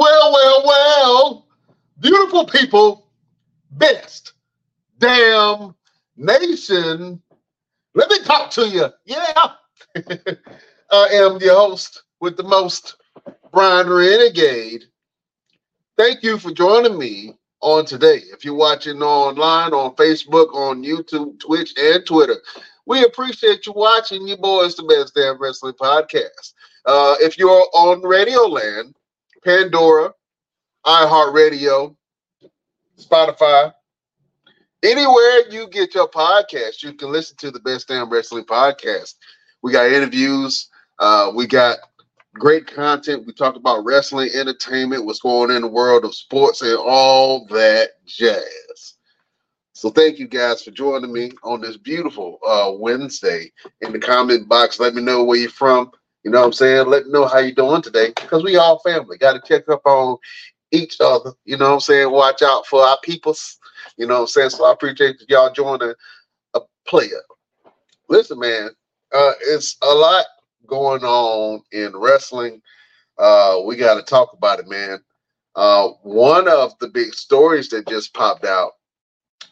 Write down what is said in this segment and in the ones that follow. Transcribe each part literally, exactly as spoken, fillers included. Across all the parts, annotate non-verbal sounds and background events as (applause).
Well, well, well, beautiful people, best damn nation. Let me talk to you. Yeah. I am your host with the most, Brian Renegade. Thank you for joining me on today. If you're watching online, on Facebook, on YouTube, Twitch, and Twitter, we appreciate you watching. Your boys, the Best Damn Wrestling Podcast. Uh, if you're on Radioland, Pandora, iHeartRadio, Spotify, anywhere you get your podcast, you can listen to the Best Damn Wrestling Podcast. We got interviews. Uh, we got great content. We talk about wrestling, entertainment, what's going on in the world of sports, and all that jazz. So thank you guys for joining me on this beautiful uh, Wednesday. In the comment box, let me know where you're from. You know what I'm saying? Let me know how you're doing today, because we all family. Got to check up on each other. You know what I'm saying? Watch out for our peoples. You know what I'm saying? So I appreciate y'all joining a player. Listen, man, uh, it's a lot going on in wrestling. Uh, we got to talk about it, man. Uh, one of the big stories that just popped out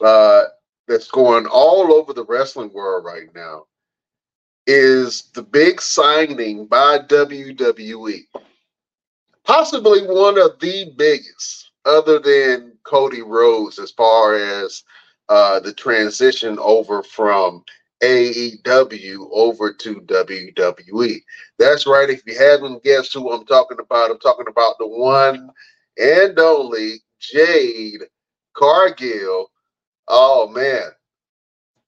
uh, that's going all over the wrestling world right now is the big signing by W W E. Possibly one of the biggest, other than Cody Rhodes, as far as uh, the transition over from A E W over to W W E. That's right. If you haven't guessed who I'm talking about, I'm talking about the one and only Jade Cargill. Oh, man.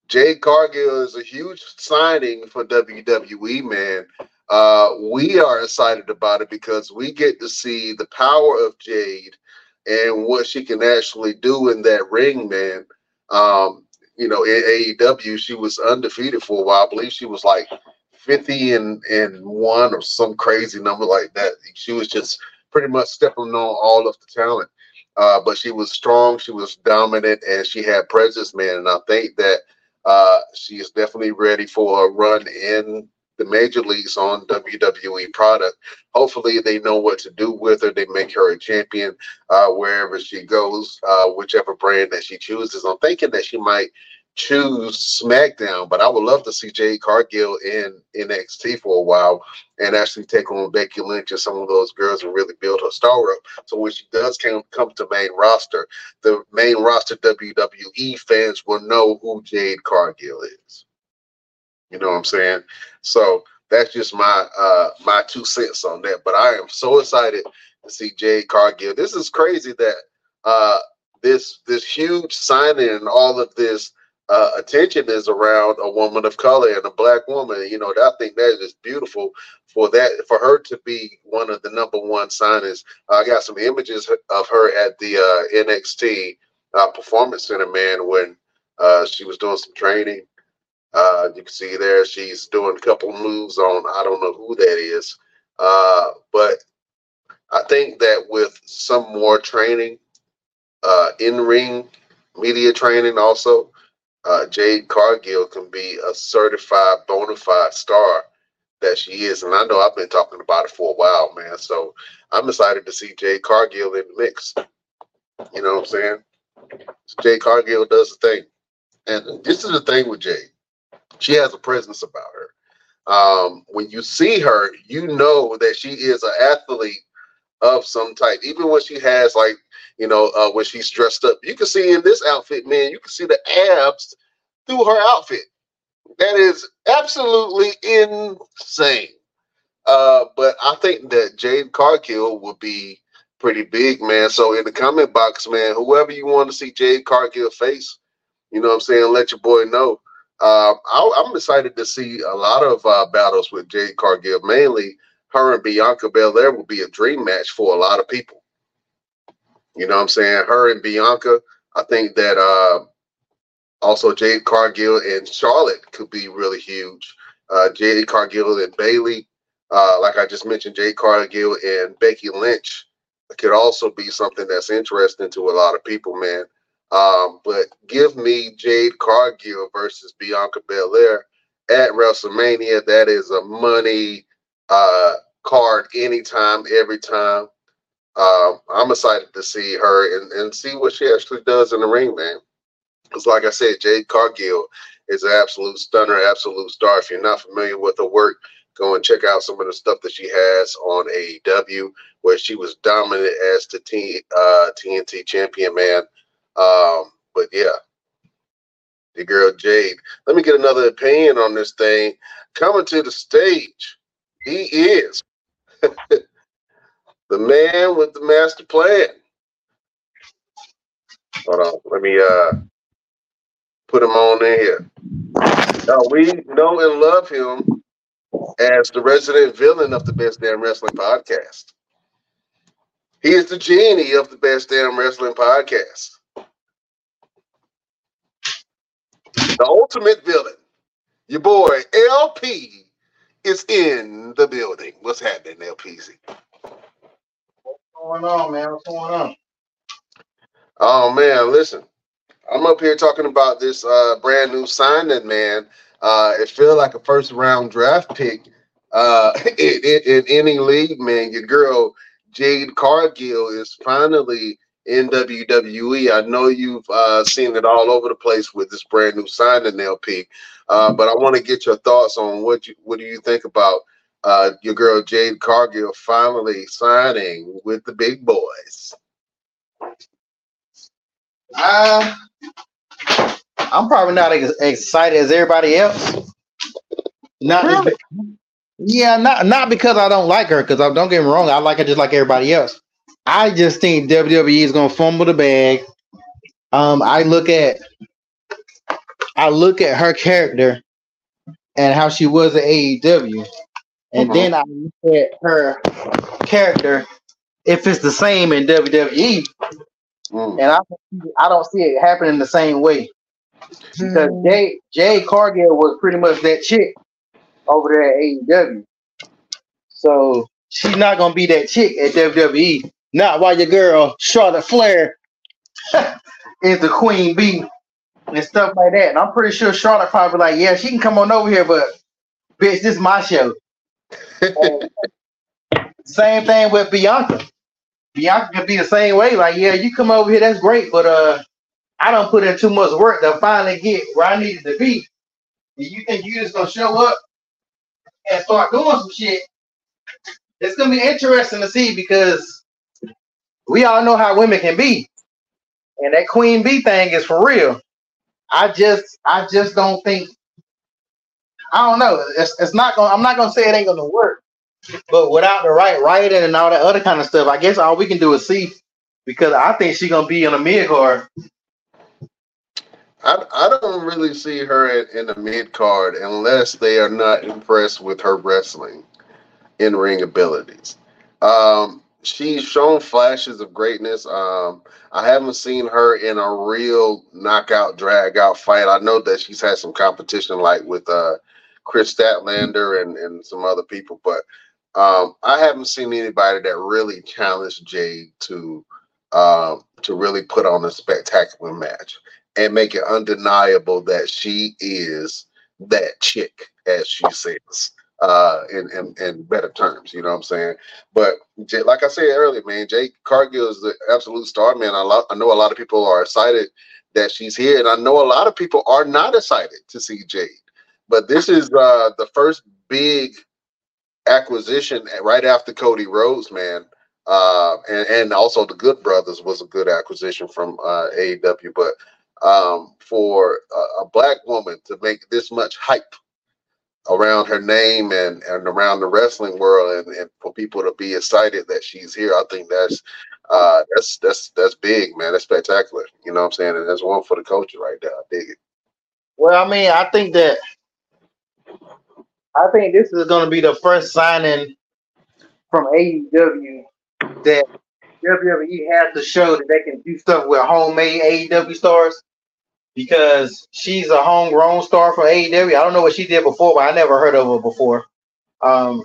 Jade Cargill is a huge signing for W W E, man. Uh, we are excited about it because we get to see the power of Jade and what she can actually do in that ring, man. Um, You know, in A E W, she was undefeated for a while. I believe she was like fifty and, and one or some crazy number like that. She was just pretty much stepping on all of the talent. Uh, but she was strong, she was dominant, and she had presence, man. And I think that uh, she is definitely ready for a run in the major leagues on W W E product. Hopefully they know what to do with her. They make her a champion uh, wherever she goes, uh, whichever brand that she chooses. I'm thinking that she might choose SmackDown, but I would love to see Jade Cargill in N X T for a while and actually take on Becky Lynch and some of those girls and really build her star up. So when she does come, come to main roster, the main roster W W E fans will know who Jade Cargill is. You know what I'm saying? So that's just my uh, my two cents on that. But I am so excited to see Jade Cargill. This is crazy that uh, this this huge signing and all of this uh, attention is around a woman of color and a black woman. You know, I think that is beautiful for that for her to be one of the number one signers. I got some images of her at the uh, N X T uh, Performance Center, man, when uh, she was doing some training. Uh, you can see there she's doing a couple moves on, I don't know who that is, uh, but I think that with some more training, uh, in-ring media training also, uh, Jade Cargill can be a certified bona fide star that she is, and I know I've been talking about it for a while, man, so I'm excited to see Jade Cargill in the mix. You know what I'm saying? Jade Cargill does the thing, and this is the thing with Jade. She has a presence about her. Um, when you see her, you know that she is an athlete of some type. Even when she has, like, you know, uh, when she's dressed up, you can see in this outfit, man, you can see the abs through her outfit. That is absolutely insane. Uh, but I think that Jade Cargill would be pretty big, man. So in the comment box, man, whoever you want to see Jade Cargill face, you know what I'm saying, let your boy know. Uh, I, I'm excited to see a lot of uh, battles with Jade Cargill. Mainly, her and Bianca Belair will be a dream match for a lot of people. You know what I'm saying? Her and Bianca, I think that uh, also Jade Cargill and Charlotte could be really huge. Uh, Jade Cargill and Bayley, uh, like I just mentioned, Jade Cargill and Becky Lynch could also be something that's interesting to a lot of people, man. Um, but give me Jade Cargill versus Bianca Belair at WrestleMania. That is a money uh, card anytime, every time. Uh, I'm excited to see her and, and see what she actually does in the ring, man. Because like I said, Jade Cargill is an absolute stunner, absolute star. If you're not familiar with her work, go and check out some of the stuff that she has on A E W, where she was dominant as the T, uh, T N T champion, man. Um, but yeah, the girl Jade. Let me get another opinion on this thing. Coming to the stage, he is the man with the master plan. Hold on, let me uh, put him on in here. Now, we know and love him as the resident villain of the Best Damn Wrestling Podcast. He is the genie of the Best Damn Wrestling Podcast. The ultimate villain. Your boy L P is in the building. What's happening, L P Z? What's going on, man? What's going on? Oh, man, listen. I'm up here talking about this uh, brand new signing, man. Uh, it feels like a first-round draft pick uh, in, in, in any league, man. Your girl, Jade Cargill, is finally in W W E. I know you've uh, seen it all over the place with this brand new signing, L P, uh, but I want to get your thoughts on what you, what do you think about uh, your girl Jade Cargill finally signing with the big boys? Uh, I'm probably not as excited as everybody else. Not really? because, yeah, not not because I don't like her, because I don't get me wrong, I like her just like everybody else. I just think W W E is gonna fumble the bag. Um, I look at I look at her character and how she was at A E W, and mm-hmm. then I look at her character if it's the same in W W E, mm. and I I don't see it happening the same way mm. because Jade Jade Cargill was pretty much that chick over there at A E W, so she's not gonna be that chick at W W E. Not while your girl Charlotte Flair is the queen bee and stuff like that. And I'm pretty sure Charlotte probably like, yeah, she can come on over here, but bitch, this is my show. Same thing with Bianca. Bianca could be the same way. Like, yeah, you come over here, that's great, but uh, I don't put in too much work to finally get where I needed to be. And you think you just gonna show up and start doing some shit? It's gonna be interesting to see, because we all know how women can be, and that queen bee thing is for real. I just, I just don't think. I don't know. It's, it's not gonna. I'm not gonna say it ain't gonna work, but without the right writing and all that other kind of stuff, I guess all we can do is see. Because I think she's gonna be in a mid card. I I don't really see her in, in the mid card unless they are not impressed with her wrestling, in-ring abilities. Um, she's shown flashes of greatness. Um, I haven't seen her in a real knockout, drag-out fight. I know that she's had some competition, like with uh, Chris Statlander and, and some other people, but um, I haven't seen anybody that really challenged Jade to uh, to really put on a spectacular match and make it undeniable that she is that chick, as she says. Uh, in, in, in better terms, you know what I'm saying? But Jay, like I said earlier, man, Jade Cargill is the absolute star, man. I, lo- I know a lot of people are excited that she's here, and I know a lot of people are not excited to see Jade. But this is uh, the first big acquisition right after Cody Rhodes, man. Uh, and, and also the Good Brothers was a good acquisition from uh, A E W. But um, for a, a black woman to make this much hype around her name and, and around the wrestling world, and, and for people to be excited that she's here, I think that's uh, that's that's that's big, man. That's spectacular. You know what I'm saying? And that's one for the culture right there. I dig it. Well, I mean, I think that I think this is going to be the first signing from A E W that W W E has to show that they can do stuff with homemade A E W stars. Because she's a homegrown star for A E W. I don't know what she did before, but I never heard of her before. Um,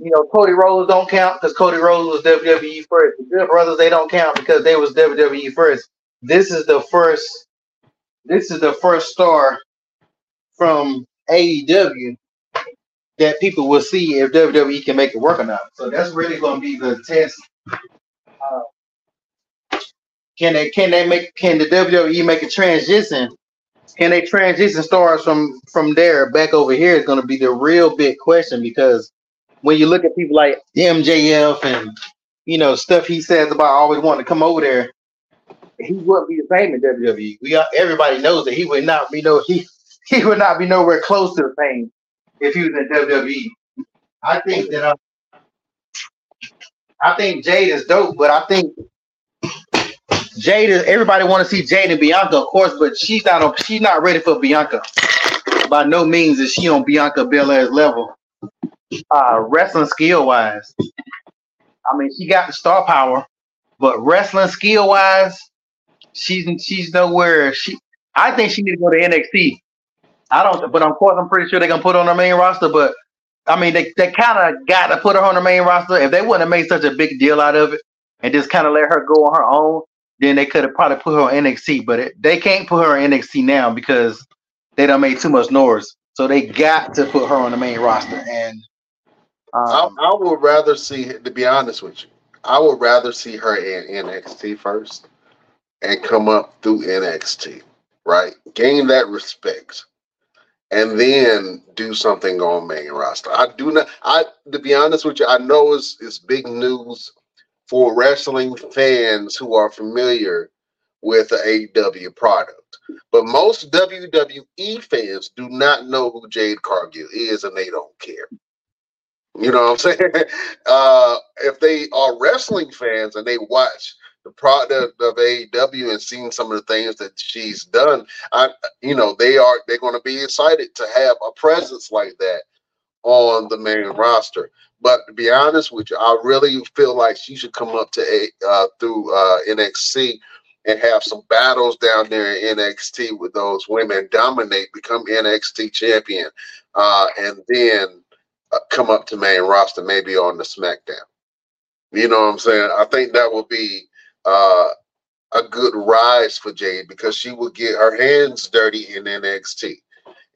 you know, Cody Rhodes don't count because Cody Rhodes was W W E first. The Good Brothers, they don't count because they was W W E first. This is the first. This is the first star from A E W that people will see if W W E can make it work or not. So that's really going to be the test Uh, can they can they make can the W W E make a transition? Can they transition stars from from there back over here is going to be the real big question, because when you look at people like M J F and you know stuff he says about always wanting to come over there, he wouldn't be the same in W W E. We everybody knows that he would not be no he he would not be nowhere close to the same if he was in W W E. I think that uh, I think Jade is dope, but I think Jade is everybody want to see Jade and Bianca, of course, but she's not on, she's not ready for Bianca. By no means is she on Bianca Belair's level, uh, wrestling skill wise. I mean, she got the star power, but wrestling skill wise, she's she's nowhere. She I think she needs to go to N X T. I don't, but of course, I'm pretty sure they're gonna put her on the main roster, but. I mean, they, they kind of got to put her on the main roster. If they wouldn't have made such a big deal out of it and just kind of let her go on her own, then they could have probably put her on N X T. But it, they can't put her on N X T now because they done made too much noise. So they got to put her on the main roster. And um, I, I would rather see, to be honest with you, I would rather see her in N X T first and come up through N X T, right? Gain that respect. And then do something on main roster. I do not. I to be honest with you, I know it's it's big news for wrestling fans who are familiar with the A E W product, but most W W E fans do not know who Jade Cargill is, and they don't care. You know what I'm saying? Uh, if they are wrestling fans and they watch the product of A E W and seeing some of the things that she's done, I, you know, they are they're going to be excited to have a presence like that on the main roster. But to be honest with you, I really feel like she should come up to a uh, through uh, N X T and have some battles down there in N X T with those women, dominate, become N X T champion, uh, and then uh, come up to main roster, maybe on the SmackDown. You know what I'm saying? I think that will be Uh, a good rise for Jade, because she will get her hands dirty in N X T,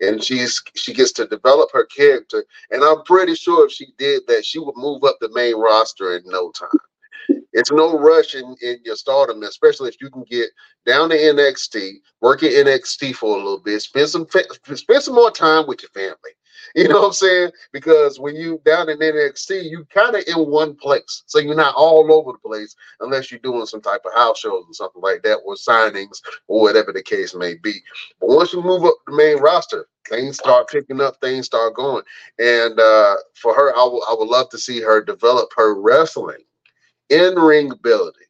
and she's she gets to develop her character. And I'm pretty sure if she did that, she would move up the main roster in no time. It's no rush in, in your stardom, especially if you can get down to N X T, work in N X T for a little bit, spend some spend some more time with your family. You know what I'm saying? Because when you down in N X T, you kind of in one place. So you're not all over the place unless you're doing some type of house shows or something like that, or signings or whatever the case may be. But once you move up the main roster, things start picking up, things start going. And uh, for her, I, w- I would love to see her develop her wrestling, in-ring ability,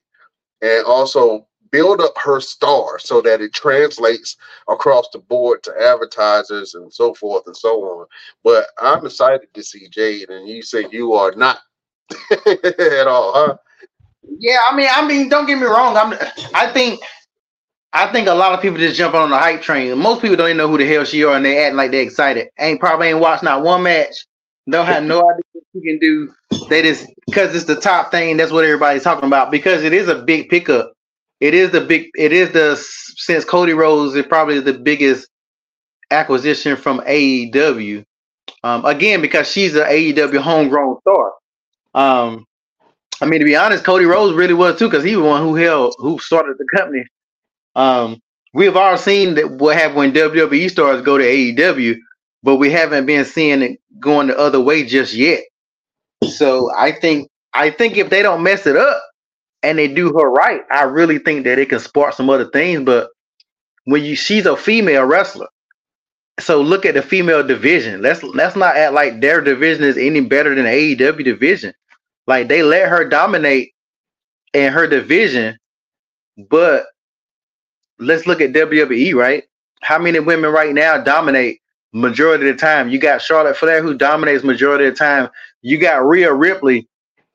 and also build up her star so that it translates across the board to advertisers and so forth and so on. But I'm excited to see Jade, and you said you are not at all, huh? Yeah, I mean, I mean, don't get me wrong. I'm, I think, I think a lot of people just jump on the hype train. Most people don't even know who the hell she are, and they acting like they're excited. Ain't probably ain't watched not one match. Don't have no idea what she can do. They just because it's the top thing. That's what everybody's talking about, because it is a big pickup. It is the big. It is the since Cody Rhodes is probably the biggest acquisition from A E W. Um, again, because she's an A E W homegrown star. Um, I mean, to be honest, Cody Rhodes really was too, because he was the one who held, who started the company. Um, we have all seen that what happened when W W E stars go to A E W, but we haven't been seeing it going the other way just yet. So I think I think if they don't mess it up and they do her right, I really think that it can spark some other things. But when you, she's a female wrestler, so look at the female division. Let's let's not act like their division is any better than the A E W division. Like, they let her dominate in her division, but let's look at W W E, right? How many women right now dominate majority of the time? You got Charlotte Flair, who dominates majority of the time. You got Rhea Ripley,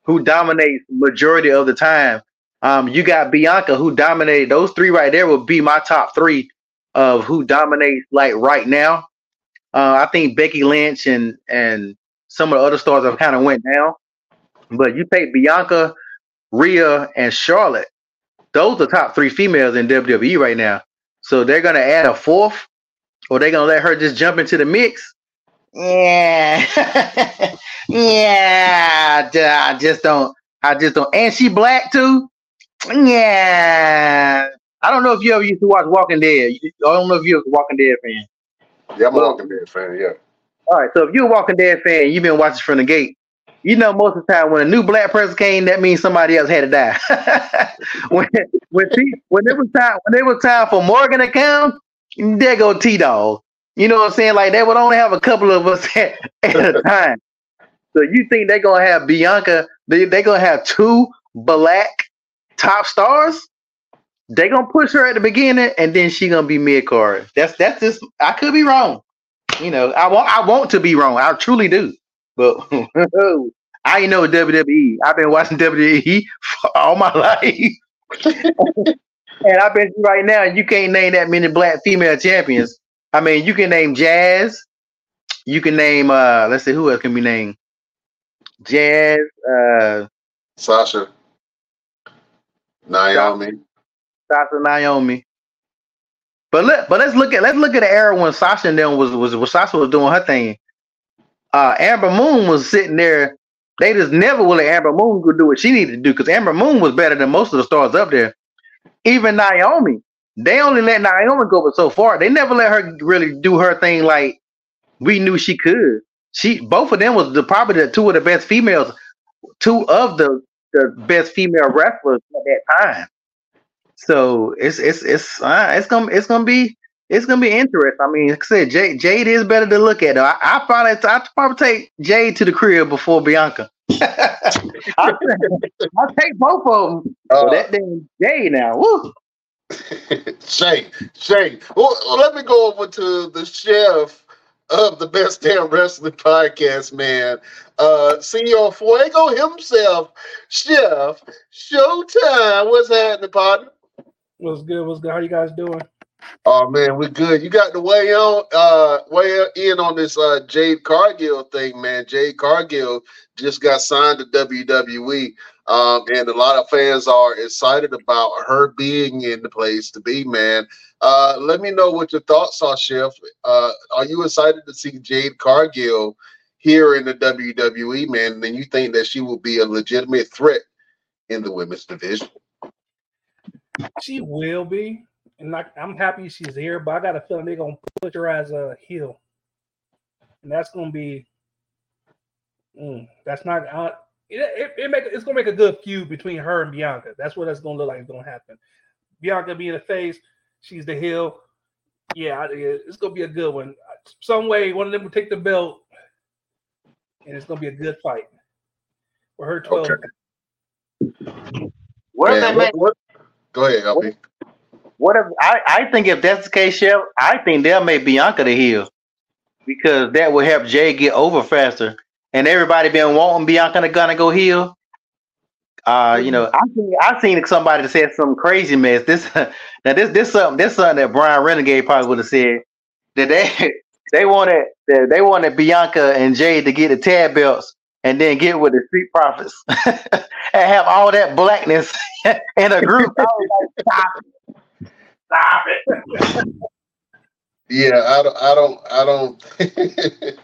who dominates majority of the time. Um, you got Bianca, who dominated. Those three right there would be my top three of who dominates like right now. Uh, I think Becky Lynch and and some of the other stars have kind of went down. But you take Bianca, Rhea, and Charlotte. Those are top three females in W W E right now. So they're going to add a fourth, or they're going to let her just jump into the mix. Yeah, yeah. I just don't. I just don't. And she black too. Yeah, I don't know if you ever used to watch Walking Dead. I don't know if you're a Walking Dead fan. Yeah, I'm a Walking Dead fan. Yeah. All right, so if you're a Walking Dead fan, you've been watching from the gate. You know, most of the time when a new black person came, that means somebody else had to die. when when, she, when it was time when it was time for Morgan to come, there go T-Dog. You know what I'm saying? Like, they would only have a couple of us at, at a time. So you think they're gonna have Bianca? They they gonna have two black top stars? They gonna push her at the beginning, and then she gonna be mid card. That's that's just. I could be wrong. You know, I want I want to be wrong. I truly do. But I know W W E. I've been watching W W E for all my life. And I bet you right now, you can't name that many black female champions. I mean, you can name Jazz. You can name, uh, let's see, who else can be named? Jazz. Uh, Sasha. Naomi. Sasha, Naomi. But let but let's look at let's look at the era when Sasha and them was was when Sasha was doing her thing. Uh, Amber Moon was sitting there. They just never will let Amber Moon go do what she needed to do, because Amber Moon was better than most of the stars up there. Even Naomi, they only let Naomi go but so far. They never let her really do her thing like we knew she could. She, both of them was the, probably the two of the best females, two of the, the best female wrestlers at that time. So it's it's it's uh, it's gonna it's gonna be. It's gonna be interesting. I mean, like I said, Jade, Jade is better to look at. I, I probably, I probably take Jade to the crib before Bianca. I take both of them. Uh, oh, that damn Jade now. Woo. Jade, Jade. Well, let me go over to the chef of the Best Damn Wrestling Podcast, man. Uh, C E O Fuego himself, Chef Showtime. What's happening, partner? What's good? What's good? How you guys doing? Oh man, we're good. You got the way on, uh, way in on this uh, Jade Cargill thing, man. Jade Cargill just got signed to W W E, um, and a lot of fans are excited about her being in the place to be, man. Uh, let me know what your thoughts are, Chef. Uh, are you excited to see Jade Cargill here in the W W E, man? And then you think that she will be a legitimate threat in the women's division? She will be. And I, I'm happy she's here, but I got a feeling they're going to put her as a heel. And that's going to be mm, – that's not uh, – it, it, it make it's going to make a good feud between her and Bianca. That's what that's going to look like is going to happen. Bianca being the face, she's the heel. Yeah, it's going to be a good one. Some way, one of them will take the belt, and it's going to be a good fight for her twelve. Okay. What if that what, Go ahead, L P. What if I, I think if that's the case, Chef, I think they'll make Bianca the heel, because that will help Jay get over faster. And everybody been wanting Bianca to gonna go heel. Uh, you know, I seen, I seen somebody that said some crazy mess. This now this this something this something that Brian Renegade probably would have said, that they they wanted that they wanted Bianca and Jay to get the tag belts and then get with the Street Profits and have all that blackness in a group. I was like, stop it. Stop it. Yeah, I don't. I don't. I don't.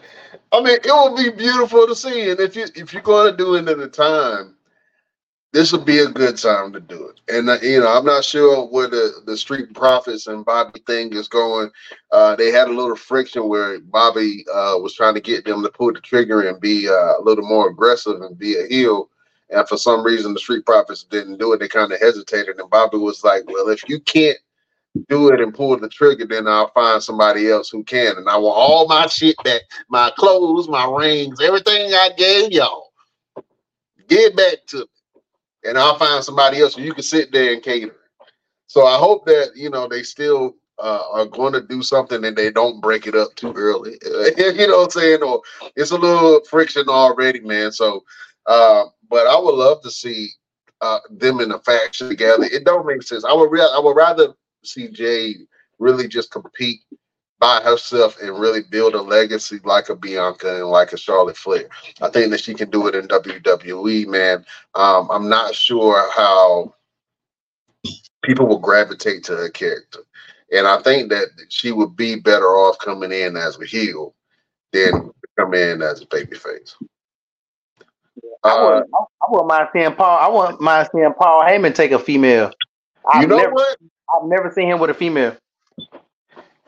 I mean, it would be beautiful to see, and if you if you're going to do it at a time, this would be a good time to do it. And uh, you know, I'm not sure where the, the Street Profits and Bobby thing is going. Uh, they had a little friction where Bobby uh, was trying to get them to pull the trigger and be uh, a little more aggressive and be a heel. And for some reason, the Street Profits didn't do it. They kind of hesitated, and Bobby was like, "Well, if you can't do it and pull the trigger, then I'll find somebody else who can. And I want all my shit back, my clothes, my rings, everything I gave y'all. Get back to me. And I'll find somebody else who you can sit there and cater." So I hope that, you know, they still uh, are going to do something and they don't break it up too early. You know what I'm saying? Or it's a little friction already, man. So, uh, but I would love to see uh, them in a faction together. It don't make sense. I would, re- I would rather... see Jade really just compete by herself and really build a legacy like a Bianca and like a Charlotte Flair. I think that she can do it in W W E, man. Um, I'm not sure how people will gravitate to her character. And I think that she would be better off coming in as a heel than coming in as a babyface. I wouldn't, uh, I wouldn't mind seeing Paul. I wouldn't mind seeing Paul Heyman take a female. I've you know never, what? I've never seen him with a female.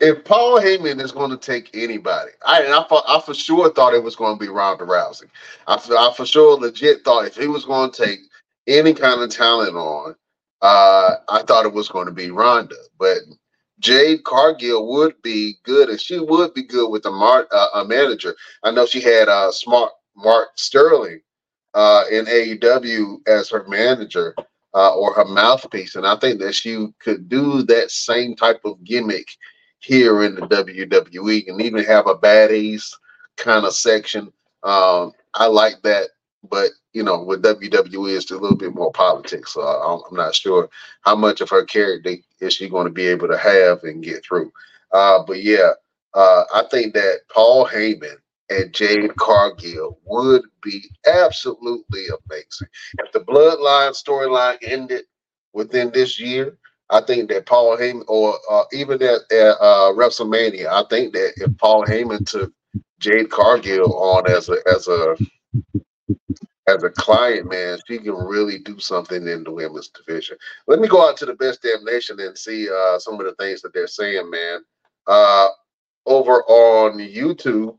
If Paul Heyman is going to take anybody, I and I for, I for sure thought it was going to be Ronda Rousey. I for, I for sure legit thought if he was going to take any kind of talent on, uh, I thought it was going to be Ronda. But Jade Cargill would be good, and she would be good with a, mar, uh, a manager. I know she had uh, smart Mark Sterling uh, in A E W as her manager uh, or her mouthpiece, and I think that she could do that same type of gimmick here in the W W E, and even have a baddies kind of section. Um, I like that, but you know, with W W E, it's a little bit more politics. So I, I'm not sure how much of her character is she going to be able to have and get through. Uh, but yeah, uh, I think that Paul Heyman and Jade Cargill would be absolutely amazing. If the Bloodline storyline ended within this year, I think that Paul Heyman, or uh, even at uh, WrestleMania, I think that if Paul Heyman took Jade Cargill on as a as a as a client, man, she can really do something in the women's division. Let me go out to the Best Damn Nation and see uh, some of the things that they're saying, man. Uh, over on YouTube,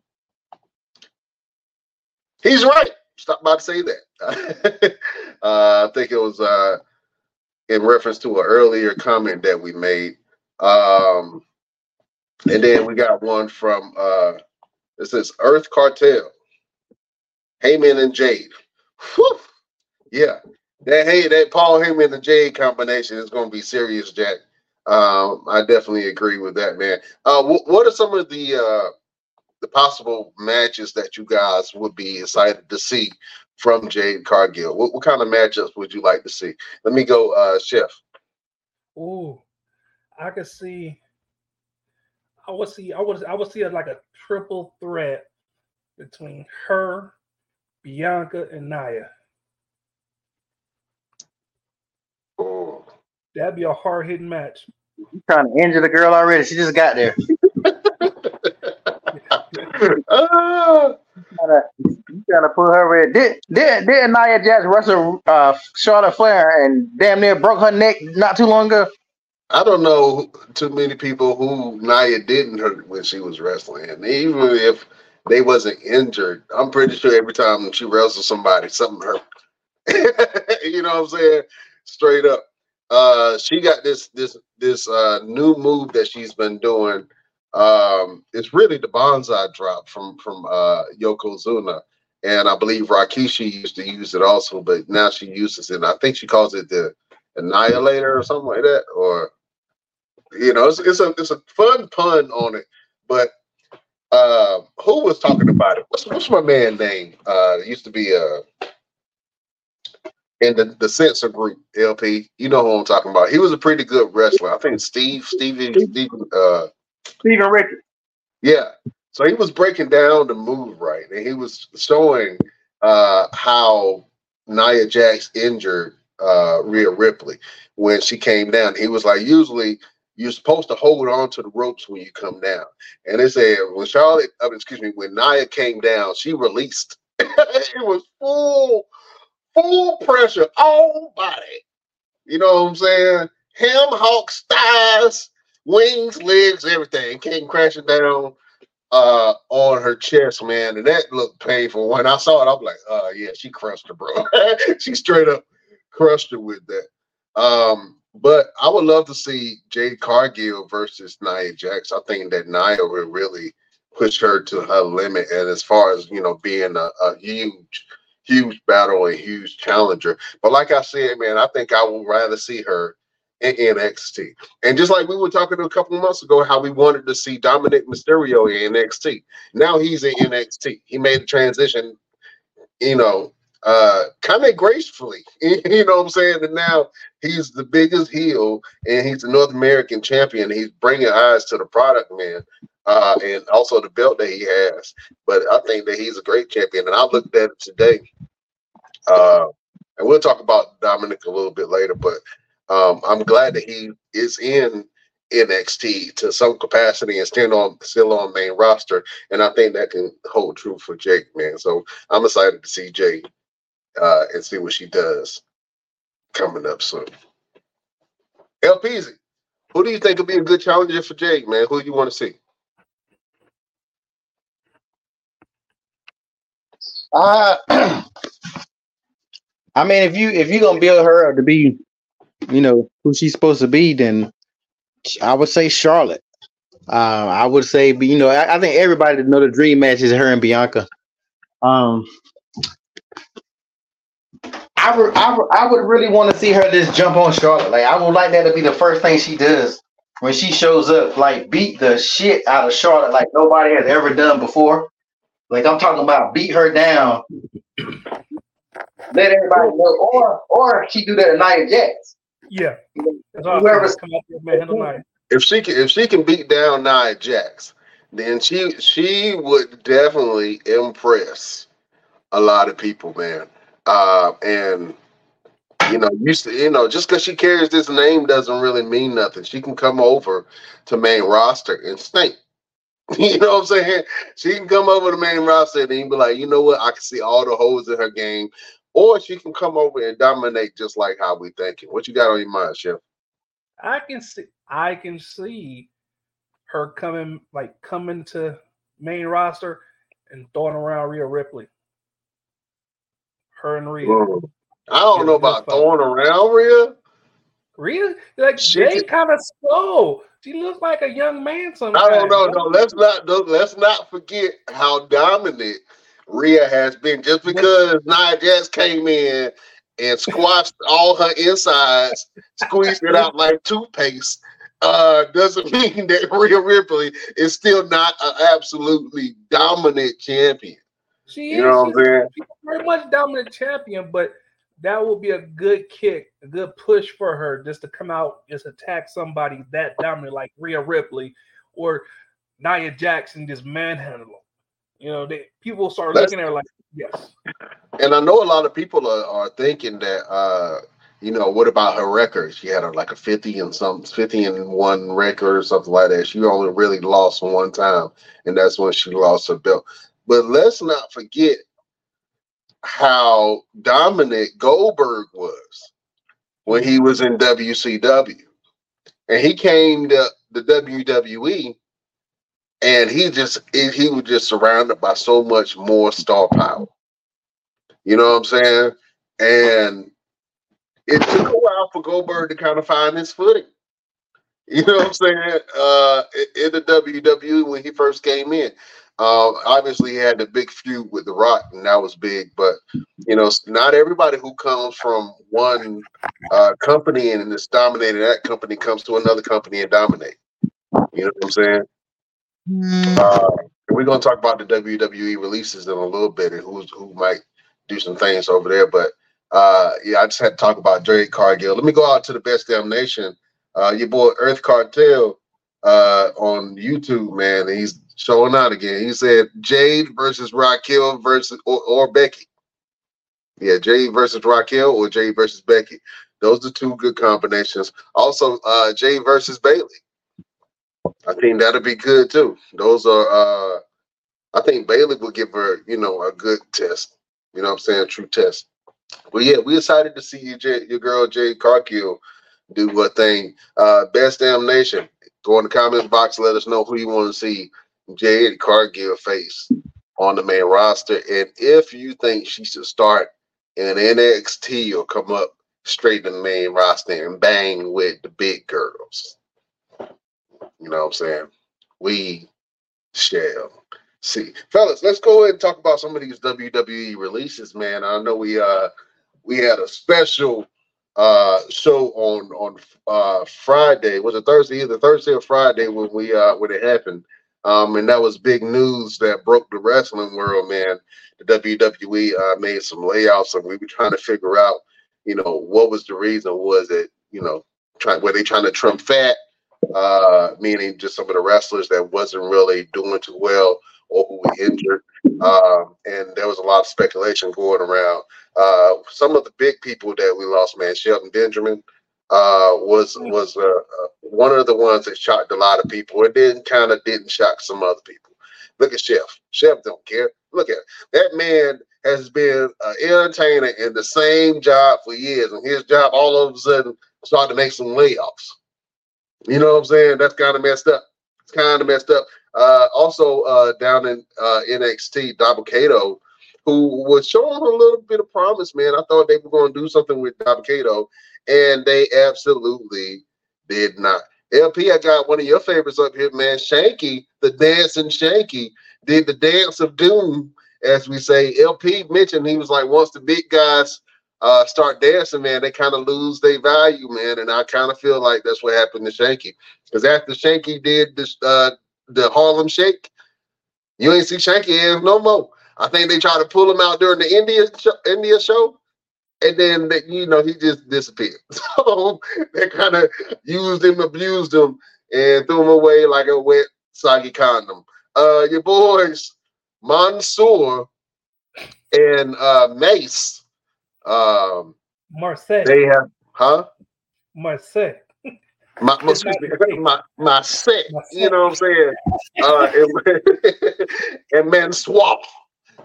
he's right. Stop by to say that. uh, I think it was. Uh, in reference to an earlier comment that we made. Um, and then we got one from, uh, it says Earth Cartel, Heyman and Jade. Whew. Yeah, that hey, that Paul Heyman and Jade combination is going to be serious, Jack. Um, I definitely agree with that, man. Uh, wh what are some of the, uh, the possible matches that you guys would be excited to see from Jade Cargill? What, what kind of matchups would you like to see? Let me go, uh, Chef. Ooh, I could see. I would see. I would. I would see a, like a triple threat between her, Bianca, and Nia. Ooh. That'd be a hard hitting match. You're trying to injure the girl already? She just got there. uh. You gotta put her in. Did, did, did Nia Jax wrestle uh, Charlotte Flair and damn near broke her neck not too long ago? I don't know too many people who Nia didn't hurt when she was wrestling. And even if they wasn't injured, I'm pretty sure every time she wrestled somebody, something hurt. You know what I'm saying? Straight up. Uh, she got this this this uh, new move that she's been doing. Um, it's really the bonsai drop from from uh, Yokozuna, and I believe Rikishi used to use it also, but now she uses it. And I think she calls it the Annihilator or something like that. Or you know, it's, it's a it's a fun pun on it. But uh, who was talking about it? What's what's my man's name? Uh, it used to be uh in the the censor group, L P. You know who I'm talking about. He was a pretty good wrestler. I think Steve Stevie Steve. Uh, Steven Richards. Yeah. So he was breaking down the move, right? And he was showing uh, how Nia Jax injured uh, Rhea Ripley when she came down. He was like, usually you're supposed to hold on to the ropes when you come down. And they said, when Charlotte, uh, excuse me, when Nia came down, she released. It was full, full pressure, all body. You know what I'm saying? Ham, Hawks, thighs, wings, legs, everything came crashing down uh, on her chest, man, and that looked painful. When I saw it, I'm like, "Oh uh, yeah, she crushed her, bro. She straight up crushed her with that." Um, but I would love to see Jade Cargill versus Nia Jax. I think that Nia would really push her to her limit, and as far as you know, being a, a huge, huge battle and huge challenger. But like I said, man, I think I would rather see her in N X T. And just like we were talking a couple of months ago, how we wanted to see Dominik Mysterio in N X T. Now he's in N X T. He made the transition, you know, uh, kind of gracefully. You know what I'm saying? And now he's the biggest heel, and he's the North American champion. He's bringing eyes to the product, man, uh, and also the belt that he has. But I think that he's a great champion, and I looked at it today. Uh, and we'll talk about Dominik a little bit later, but Um, I'm glad that he is in N X T to some capacity and still on still on main roster, and I think that can hold true for Jake, man. So I'm excited to see Jake uh, and see what she does coming up soon. L P Z, who do you think would be a good challenger for Jade, man? Who do you want to see? Uh, I mean, if you if you're gonna build her up to be, you know, who she's supposed to be, then I would say Charlotte. Um, I would say, you know, I, I think everybody know the dream match is her and Bianca. Um, I would, I would, I would really want to see her just jump on Charlotte. Like, I would like that to be the first thing she does when she shows up. Like, beat the shit out of Charlotte like nobody has ever done before. Like, I'm talking about beat her down, let everybody know, or or she do that at Nia Jax. Yeah, whoever's coming up with tonight. If she can, if she can beat down Nia Jax, then she she would definitely impress a lot of people, man. Uh, and you know, used to, you know, just because she carries this name doesn't really mean nothing. She can come over to main roster and stink. You know what I'm saying? She can come over to main roster and be like, you know what? I can see all the holes in her game. Or she can come over and dominate just like how we thinking. What you got on your mind, Chef? I can see I can see her coming like coming to main roster and throwing around Rhea Ripley. Her and Rhea. Mm. I don't know about fight. Throwing around Rhea. Rhea? Like, Jade kind of slow. She looks like a young man sometimes. I don't know. No, let's not let's not forget how dominant Rhea has been. Just because Nia Jax came in and squashed all her insides, squeezed it out like toothpaste, uh, doesn't mean that Rhea Ripley is still not an absolutely dominant champion. She is. You know what I'm saying? She's a very much dominant champion, but that will be a good kick, a good push for her just to come out, just attack somebody that dominant like Rhea Ripley or Nia Jackson, just manhandle them. You know, they, people start That's, looking at her like, yes. And I know a lot of people are, are thinking that, uh, you know, what about her record? She had a, like a fifty and some fifty and one record or something like that. She only really lost one time, and that's when she lost her belt. But let's not forget how dominant Goldberg was when he was in W C W, and he came to the W W E, and he just he was just surrounded by so much more star power. You know what I'm saying? And it took a while for Goldberg to kind of find his footing. You know what I'm saying? Uh, in the W W E when he first came in. Um, obviously, he had the big feud with The Rock, and that was big. But, you know, not everybody who comes from one uh, company and is dominating that company comes to another company and dominate. You know what I'm saying? Mm. Uh, we're going to talk about the W W E releases in a little bit and who's, who might do some things over there. But, uh, yeah, I just had to talk about Jade Cargill. Let me go out to the Best Damn Nation. Uh, your boy Earth Cartel uh, on YouTube, man, he's showing out again. He said Jade versus Raquel versus or, or Becky. Yeah, Jade versus Raquel or Jade versus Becky. Those are two good combinations. Also, uh, Jade versus Bailey. I think that'll be good too. Those are, uh, I think Bailey will give her, you know, a good test. You know what I'm saying? A true test. But yeah, we excited to see you, Jade, your girl Jade Cargill do her thing. Uh, Best Damn Nation. Go in the comments box. Let us know who you want to see Jade Cargill face on the main roster, and if you think she should start in N X T or come up straight to the main roster and bang with the big girls. You know what I'm saying? We shall see. Fellas, let's go ahead and talk about some of these W W E releases, man. I know we uh we had a special uh show on on uh Friday. Was it Thursday? Either Thursday or Friday when we uh when it happened. Um, and that was big news that broke the wrestling world, man. The W W E uh, made some layoffs, and we were trying to figure out, you know, what was the reason? Was it, you know, trying were they trying to trim fat, uh, meaning just some of the wrestlers that wasn't really doing too well or who were injured? Um, and there was a lot of speculation going around. Uh, some of the big people that we lost, man, Shelton Benjamin. Uh, was was uh, uh, one of the ones that shocked a lot of people. It didn't kind of didn't shock some other people. Look at Chef. Chef don't care. Look at it. That man has been an entertainer in the same job for years, and his job all of a sudden started to make some layoffs. You know what I'm saying? That's kind of messed up. It's kind of messed up. Uh, also, uh, down in uh, N X T, Dabakato, who was showing a little bit of promise, man. I thought they were going to do something with Dabakato, and they absolutely did not. L P, I got one of your favorites up here, man. Shanky, the dancing Shanky, did the dance of doom, as we say. L P mentioned he was like, once the big guys uh, start dancing, man, they kind of lose their value, man. And I kind of feel like that's what happened to Shanky. Because after Shanky did this, uh, the Harlem Shake, you ain't see Shanky ass no more. I think they tried to pull him out during the India sh- India show, and then they, you know, he just disappeared. So they kind of used him, abused him, and threw him away like a wet soggy condom. Uh, your boys Mansoor and uh, Mace, um, Marseille. They have, huh? Marseille. My, my, my, my set, you know what I'm saying? Uh, and, and man, swap,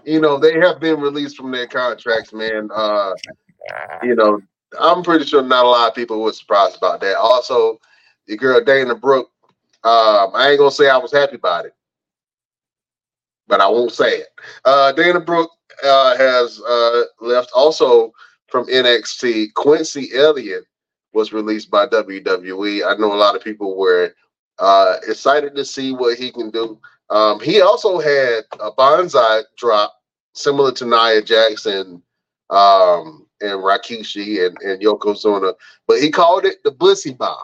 you know, they have been released from their contracts, man. Uh, you know, I'm pretty sure not a lot of people were surprised about that. Also, your girl Dana Brooke, um, I ain't gonna say I was happy about it, but I won't say it. Uh, Dana Brooke uh, has uh, left. Also from N X T, Quincy Elliott was released by W W E. I know a lot of people were uh, excited to see what he can do. Um, he also had a bonsai drop similar to Nia Jax um, and Rikishi and, and Yokozuna, but he called it the Bussy Bomb.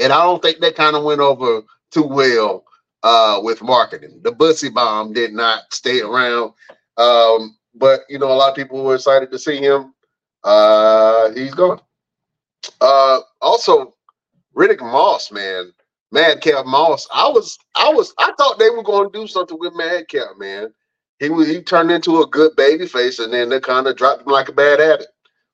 And I don't think that kind of went over too well uh, with marketing. The Bussy Bomb did not stay around. Um, but, you know, a lot of people were excited to see him. Uh, he's gone. Uh, also, Riddick Moss, man, Madcap Moss. I was, I was, I thought they were going to do something with Madcap, man. He was, he turned into a good baby face, and then they kind of dropped him like a bad habit.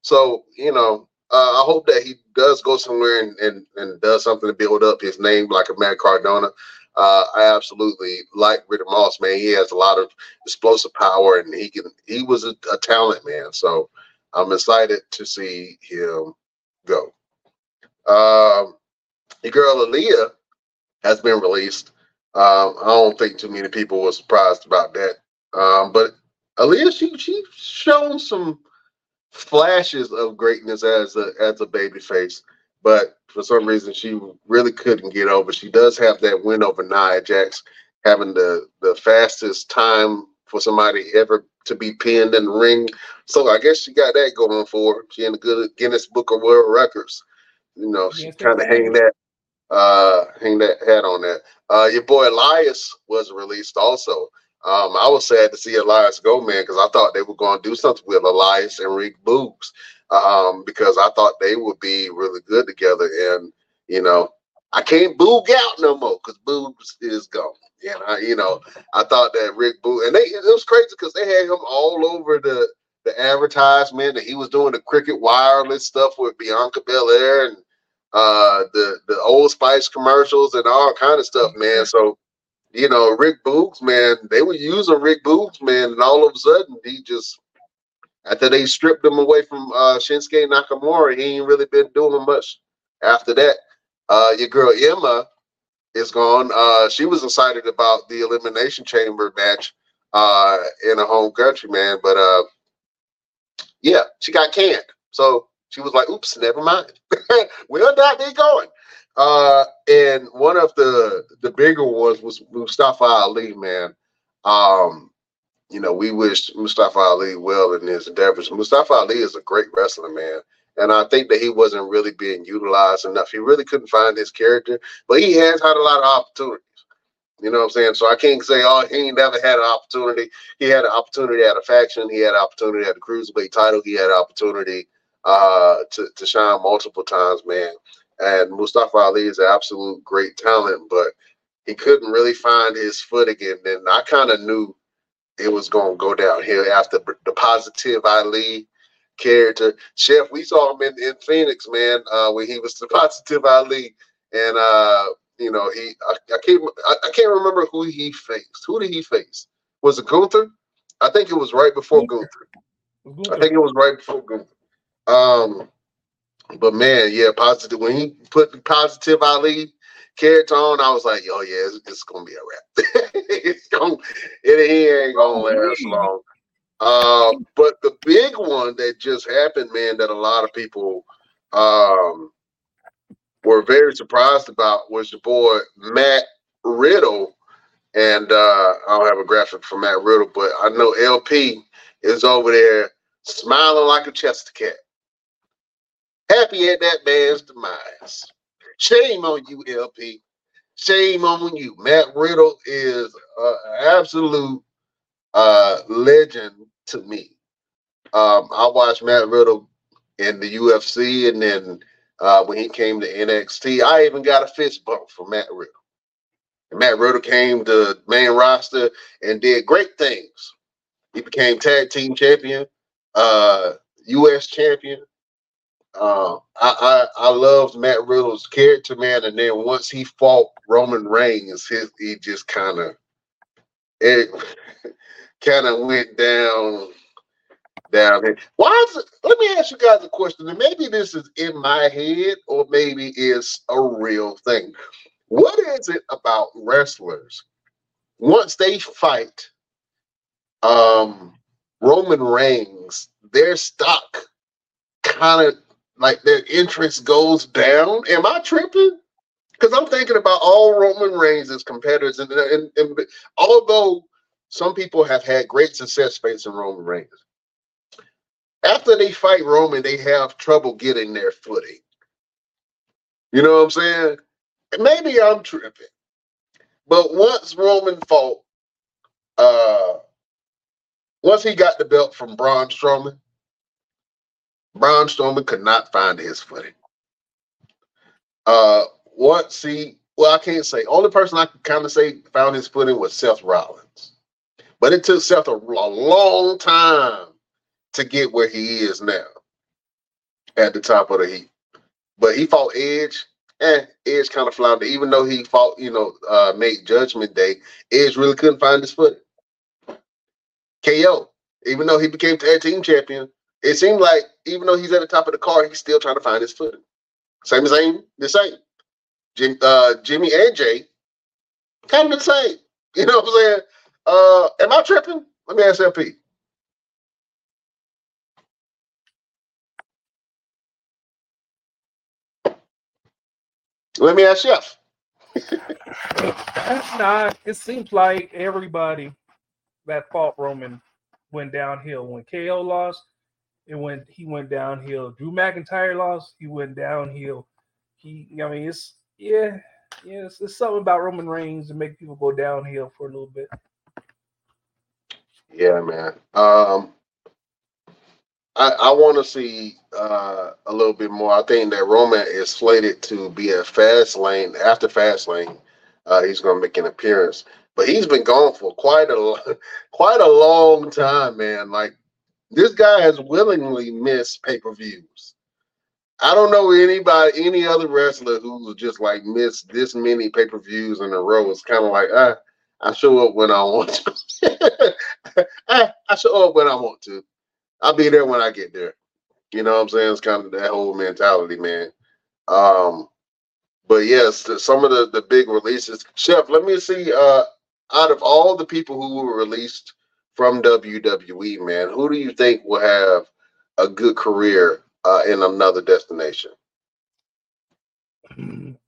So, you know, uh, I hope that he does go somewhere and, and, and does something to build up his name like a Matt Cardona. Uh, I absolutely like Riddick Moss, man. He has a lot of explosive power, and he can, he was a, a talent, man. So I'm excited to see him go. Um, your girl Aaliyah has been released. Um, I don't think too many people were surprised about that. Um, but Aaliyah, she she's shown some flashes of greatness as a as a babyface, but for some reason she really couldn't get over. She does have that win over Nia Jax, having the the fastest time for somebody ever to be pinned in the ring. So I guess she got that going for her. She in the good Guinness Book of World Records. You know, she yes, kind of hang that uh, hang that hat on that. Uh, your boy Elias was released also. Um, I was sad to see Elias go, man, because I thought they were going to do something with Elias and Rick Boogs, um, because I thought they would be really good together. And, you know, I can't boog out no more because Boogs is gone. And I, you know, I thought that Rick Boogs, and they, it was crazy because they had him all over the, the advertisement, that he was doing the Cricket Wireless stuff with Bianca Belair and uh, the, the Old Spice commercials and all kind of stuff, man. So, you know, Rick Boogs, man, they were using Rick Boogs, man, and all of a sudden he just, after they stripped him away from uh, Shinsuke Nakamura, he ain't really been doing much after that. Uh, your girl Emma is gone. Uh, she was excited about the Elimination Chamber match uh, in her home country, man. But, uh, yeah, she got canned. So she was like, oops, never mind. We'll not be going. Uh, and one of the, the bigger ones was Mustafa Ali, man. Um, you know, we wish Mustafa Ali well in his endeavors. Mustafa Ali is a great wrestler, man. And I think that he wasn't really being utilized enough. He really couldn't find his character, but he has had a lot of opportunities. You know what I'm saying? So I can't say, oh, he ain't never had an opportunity. He had an opportunity at a faction. He had an opportunity at the Cruiserweight title. He had an opportunity uh, to, to shine multiple times, man. And Mustafa Ali is an absolute great talent, but he couldn't really find his foot again. And I kind of knew it was going to go downhill after the Positive Ali character. Chef, we saw him in, in Phoenix, man, uh, when he was the Positive Ali. And, uh, you know, he I, I can't I, I can't remember who he faced. Who did he face? Was it Gunther? I think it was right before Gunther. Gunther. I think it was right before Gunther. Um, but man, yeah, positive. When he put Positive Ali character on, I was like, oh yeah, it's, it's gonna be a wrap. it's gonna, it he ain't gonna last long. Uh, but the big one that just happened, man, that a lot of people um, were very surprised about was your boy Matt Riddle. And uh, I don't have a graphic for Matt Riddle, but I know L P is over there smiling like a Chester cat. Happy at that man's demise. Shame on you, L P. Shame on you. Matt Riddle is an absolute uh, legend to me. Um, I watched Matt Riddle in the U F C, and then uh, when he came to N X T, I even got a fist bump for Matt Riddle. And Matt Riddle came to main roster and did great things. He became tag team champion, uh, U S champion. Uh, I, I I loved Matt Riddle's character, man. And then once he fought Roman Reigns, his he just kind of it kind of went down. Down here. Why is it, let me ask you guys a question, and maybe this is in my head, or maybe it's a real thing. What is it about wrestlers once they fight um, Roman Reigns, their stock kind of like their interest goes down? Am I tripping? Because I'm thinking about all Roman Reigns as competitors, and, and, and although some people have had great success facing Roman Reigns, after they fight Roman, they have trouble getting their footing. You know what I'm saying? Maybe I'm tripping. But once Roman fought, uh, once he got the belt from Braun Strowman, Braun Strowman could not find his footing. Uh, once he, well, I can't say. Only person I could kind of say found his footing was Seth Rollins. But it took Seth a, a long time to get where he is now at the top of the heap. But he fought Edge, and eh, Edge kind of floundered. Even though he fought, you know, uh, made Judgment Day, Edge really couldn't find his footing. K O, even though he became tag team champion, it seemed like even though he's at the top of the card, he's still trying to find his footing. Same, same, the same. Jim, uh, Jimmy and Jay, kind of the same. You know what I'm saying? Uh, am I tripping? Let me ask L P. Let me ask Chef. Nah, it seems like everybody that fought Roman went downhill. When K O lost, it went. He went downhill. Drew McIntyre lost. He went downhill. He, I mean, it's yeah, yeah. It's, it's something about Roman Reigns to make people go downhill for a little bit. Yeah, man. Um, I, I want to see uh, a little bit more. I think that Roman is slated to be at Fastlane. After Fastlane, uh, he's going to make an appearance. But he's been gone for quite a quite a long time, man. Like, this guy has willingly missed pay-per-views. I don't know anybody, any other wrestler who's just like missed this many pay-per-views in a row. It's kind of like, ah, I show up when I want to. I, I show up when I want to. I'll be there when I get there. You know what I'm saying? It's kind of that whole mentality, man. Um, but yes, the, some of the, the big releases. Chef, let me see. Uh, out of all the people who were released from W W E, man, who do you think will have a good career uh, in another destination?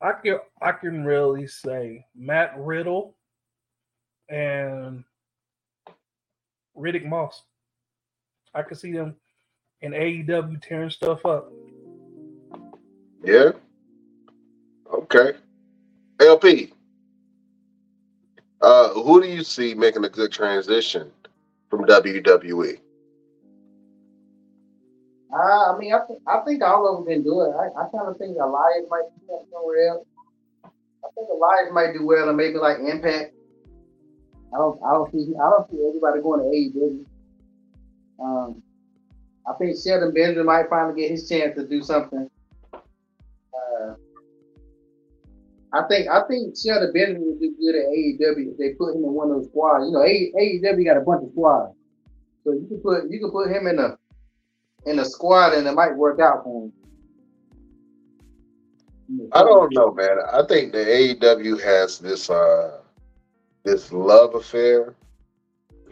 I can I can really say Matt Riddle and Riddick Moss. I can see them in A E W tearing stuff up. Yeah. Okay. L P, uh, who do you see making a good transition from W W E? Uh, I mean, I think I think all of them can do it. I, I kind of think Elias might do that somewhere else. I think Elias might do well, and maybe like Impact. I don't. I don't see. I don't see everybody going to A E W. Um, I think Sheldon Benjamin might finally get his chance to do something. Uh, I think I think Sheldon Benjamin would do good at A E W if they put him in one of those squads. You know, A E W got a bunch of squads. So you can put you can put him in a in a squad and it might work out for him. I don't know, man. I think the A E W has this uh this love affair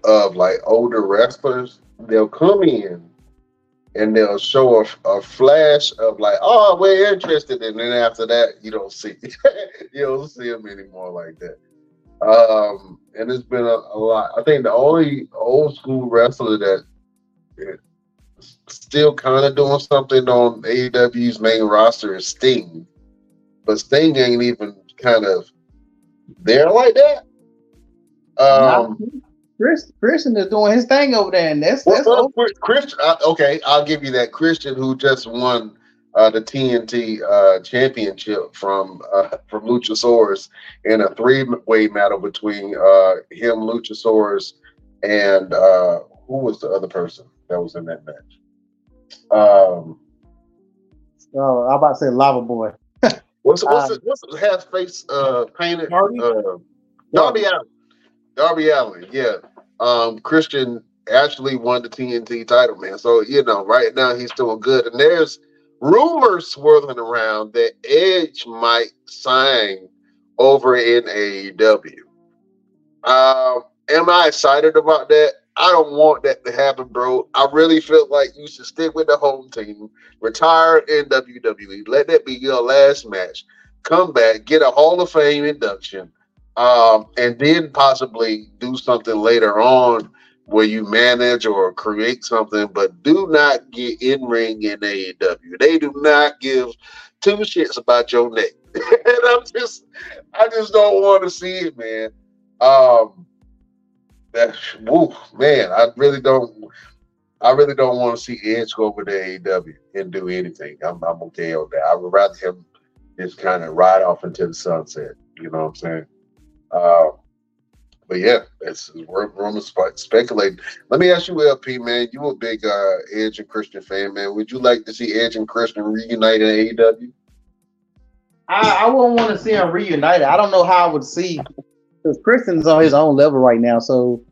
of like older wrestlers. They'll come in and they'll show a, a flash of like, oh, we're interested, and then after that, you don't see you don't see them anymore like that. Um, and it's been a, a lot. I think the only old school wrestler that is still kind of doing something on A E W's main roster is Sting, but Sting ain't even kind of there like that. Um, Chris, Christian is doing his thing over there, and that's, that's well, uh, Christian. Uh, okay, I'll give you that. Christian, who just won uh, the T N T uh, championship from uh, from Luchasaurus in a three-way battle between uh, him, Luchasaurus, and uh, who was the other person that was in that match? Um, oh, I'm about to say Lava Boy. what's what's uh, what's the half face uh, painted? Darby, uh, Darby Allin. Darby Allin, yeah. Um, Christian actually won the T N T title, man. So, you know, right now he's doing good. And there's rumors swirling around that Edge might sign over in A E W. Um, am I excited about that? I don't want that to happen, bro. I really feel like you should stick with the home team. Retire in W W E. Let that be your last match. Come back. Get a Hall of Fame induction. Um, and then possibly do something later on where you manage or create something, but do not get in ring in A E W. They do not give two shits about your neck. And I'm just, I just don't want to see it, man. Um, that's, woo, man, I really don't, I really don't want to see Edge go over to A E W and do anything. I'm, I'm okay with that. I would rather him just kind of ride off into the sunset. You know what I'm saying? Uh, but yeah, it's rumors speculating. Let me ask you, L P, man. You a big uh, Edge and Christian fan, man. Would you like to see Edge and Christian reunited in A E W? I, I wouldn't want to see him reunited. I don't know how I would see, because Christian's on his own level right now, so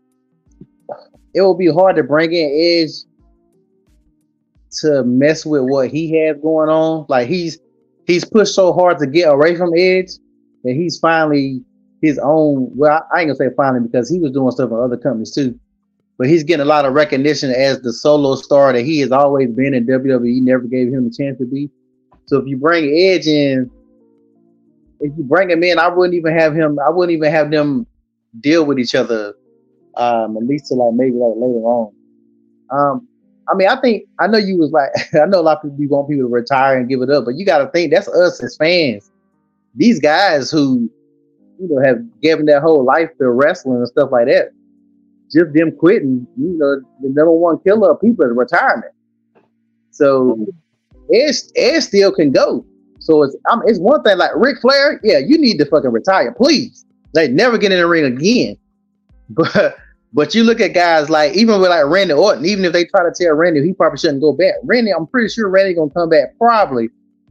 it would be hard to bring in Edge to mess with what he has going on. Like he's he's pushed so hard to get away from Edge that he's finally his own, well, I ain't gonna say finally, because he was doing stuff in other companies too, but he's getting a lot of recognition as the solo star that he has always been, and W W E never gave him a chance to be. So if you bring Edge in, if you bring him in, I wouldn't even have him, I wouldn't even have them deal with each other, um, at least to like maybe like later on. Um, I mean, I think, I know you was like, I know a lot of people want people to retire and give it up, but you gotta think that's us as fans. These guys who, you know, have given their whole life to wrestling and stuff like that. Just them quitting, you know, the number one killer of people is retirement. So Edge, Edge still can go. So it's I'm, it's one thing like Ric Flair, yeah, you need to fucking retire, please. Like never get in the ring again. But but you look at guys like even with like Randy Orton, even if they try to tell Randy he probably shouldn't go back. Randy, I'm pretty sure Randy gonna come back probably.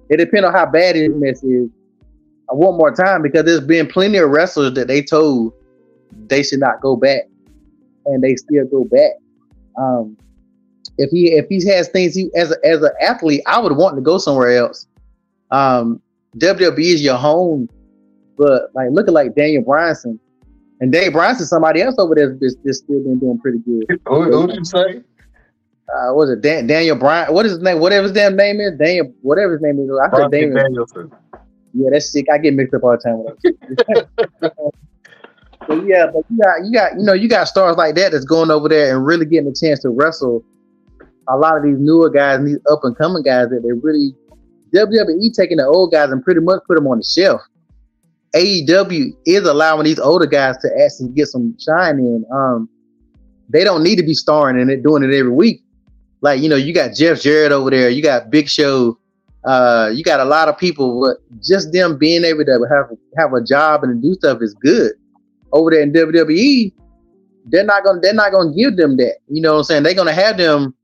It depends on how bad his mess is. One more time, because there's been plenty of wrestlers that they told they should not go back, and they still go back. Um, if he if he has things, he as a, as an athlete, I would want to go somewhere else. Um, W W E is your home, but like looking like Daniel Bryanson, and Daniel Bryanson, somebody else over there that's, that's still been doing pretty good. Who, who did you say? Uh, was it Dan, Daniel Bryan? What is his name? Whatever his damn name is, Daniel. Whatever his name is, I said Daniel Danielson. Yeah, that's sick. I get mixed up all the time with that. But yeah, but you got you got you know, you got stars like that that's going over there and really getting a chance to wrestle a lot of these newer guys and these up and coming guys that they really W W E taking the old guys and pretty much put them on the shelf. A E W is allowing these older guys to actually get some shine in. Um, they don't need to be starring and doing it every week. Like, you know, you got Jeff Jarrett over there, you got Big Show. Uh, you got a lot of people, but just them being able to have have a job and do stuff is good. Over there in W W E, they're not gonna they're not gonna give them that. You know what I'm saying? They're gonna have them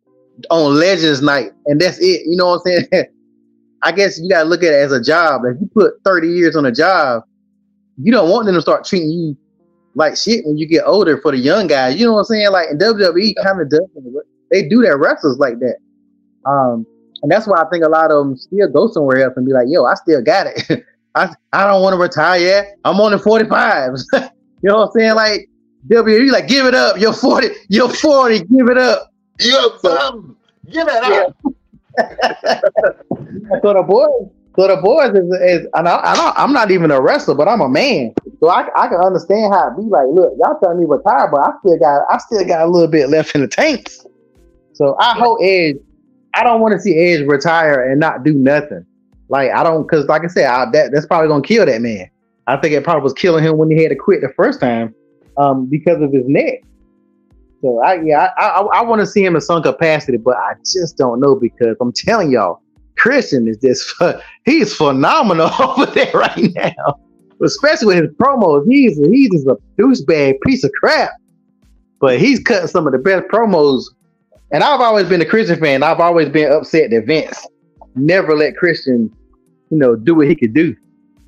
on Legends Night, and that's it. You know what I'm saying? I guess you gotta look at it as a job. If you put thirty years on a job, you don't want them to start treating you like shit when you get older for the young guys. You know what I'm saying? Like, and W W E kind of does, they do their wrestlers like that. Um, and that's why I think a lot of them still go somewhere else and be like, yo, I still got it. I I don't want to retire yet. I'm on the forty-fives. You know what I'm saying? Like, W W E, like, give it up. You're forty. You're forty. Give it up. You're something. Give it up. So the boys, so the boys is, is and I, I don't, I'm not even a wrestler, but I'm a man, so I, I can understand how it be like. Look, y'all telling me retire, but I still got, I still got a little bit left in the tank. So I hope Edge. I don't want to see Edge retire and not do nothing. Like I don't, because like I said, I, that that's probably gonna kill that man. I think it probably was killing him when he had to quit the first time, um, because of his neck. So I yeah I I, I want to see him in some capacity, but I just don't know, because I'm telling y'all, Christian is just he's phenomenal over there right now, especially with his promos. He's he's just a douchebag piece of crap, but he's cutting some of the best promos. And I've always been a Christian fan. I've always been upset that Vince never let Christian, you know, do what he could do.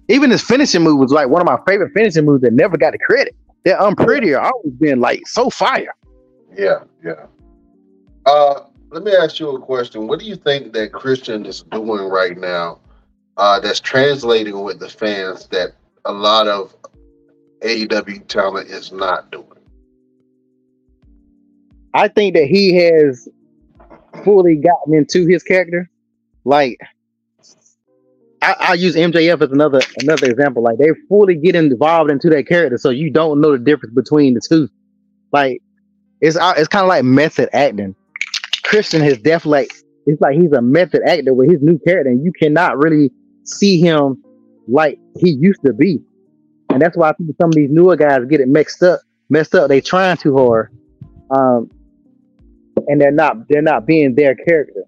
Even his finishing move was like one of my favorite finishing moves that never got the credit. That Unprettier always been like so fire. Yeah, yeah. Uh, let me ask you a question. What do you think that Christian is doing right now uh, that's translating with the fans that a lot of A E W talent is not doing? I think that he has fully gotten into his character. Like, I, I use M J F as another another example. Like, they fully get involved into that character, so you don't know the difference between the two. Like, it's it's kind of like method acting. Christian has definitely, like, it's like he's a method actor with his new character, and you cannot really see him like he used to be. And that's why I think some of these newer guys get it mixed up. Messed up. They trying too hard, um, and they're not they're not being their character.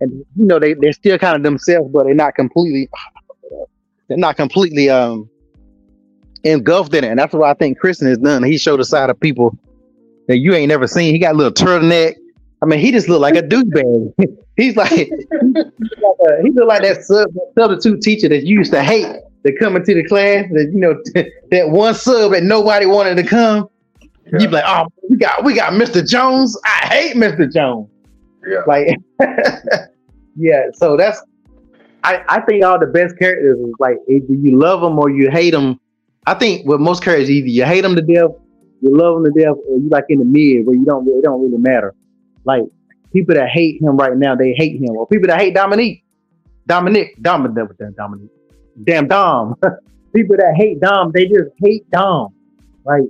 And you know they they're still kind of themselves, but they're not completely they're not completely um engulfed in it. And that's what I think Christian has done. He showed a side of people that you ain't never seen. He got a little turtleneck. I mean, he just looked like a douchebag. He's like, he looked like, a, he looked like that sub, substitute teacher that you used to hate that come into the class. That you know, that one sub that nobody wanted to come. Yeah. You'd be like, oh, we got we got Mister Jones. I hate Mister Jones. Yeah. Like, yeah. So that's, I I think all the best characters is like either you love them or you hate them. I think with most characters, either you hate them to death, you love them to death, or you like in the mid where you don't it don't really matter. Like people that hate him right now, they hate him. Or people that hate Dominik, Dominik, Dominik, Dominik, damn Dom. People that hate Dom, they just hate Dom. Like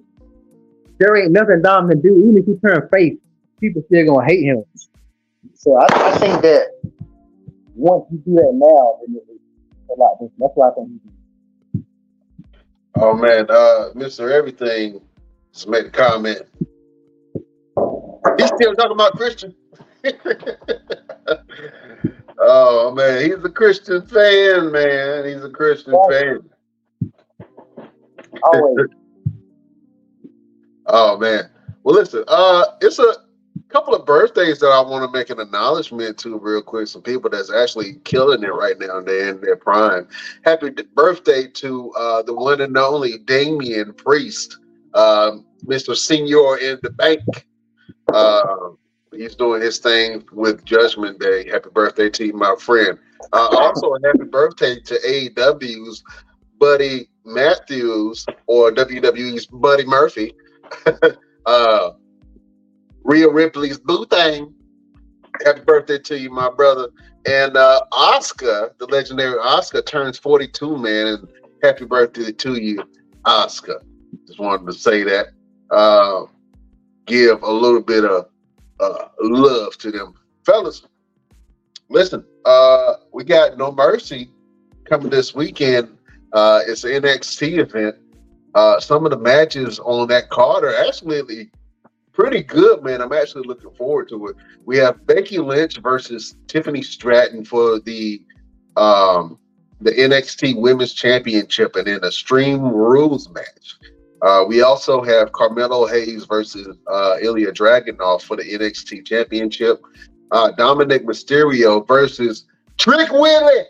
there ain't nothing Dom can do. Even if you turn face, people still gonna hate him. So I, I think that once you do that now, then it's a lot different. That's what I think. Oh man, uh, Mister Everything just made a comment. He's still talking about Christian. Oh man, he's a Christian fan, man. He's a Christian fan. Always. Oh man. Well, listen, uh, it's a couple of birthdays that I want to make an acknowledgement to real quick. Some people that's actually killing it right now. They're in their prime. Happy birthday to uh, the one and only Damian Priest, um, Mister Senior in the Bank. Uh, he's doing his thing with Judgment Day. Happy birthday to you, my friend. Uh, also, a happy birthday to A E W's Buddy Matthews, or W W E's Buddy Murphy. uh, Rhea Ripley's Boo Thing. Happy birthday to you, my brother. And uh, Oscar, the legendary Oscar, turns forty-two, man. And happy birthday to you, Oscar. Just wanted to say that. Uh, give a little bit of uh, love to them. Fellas, listen, uh, we got No Mercy coming this weekend. Uh, it's an N X T event. Uh, some of the matches on that card are actually pretty good, man. I'm actually looking forward to it. We have Becky Lynch versus Tiffany Stratton for the um, the N X T Women's Championship, and in a Stream Rules match. Uh, we also have Carmelo Hayes versus uh, Ilya Dragunov for the N X T Championship. Uh, Dominik Mysterio versus Trick Williams,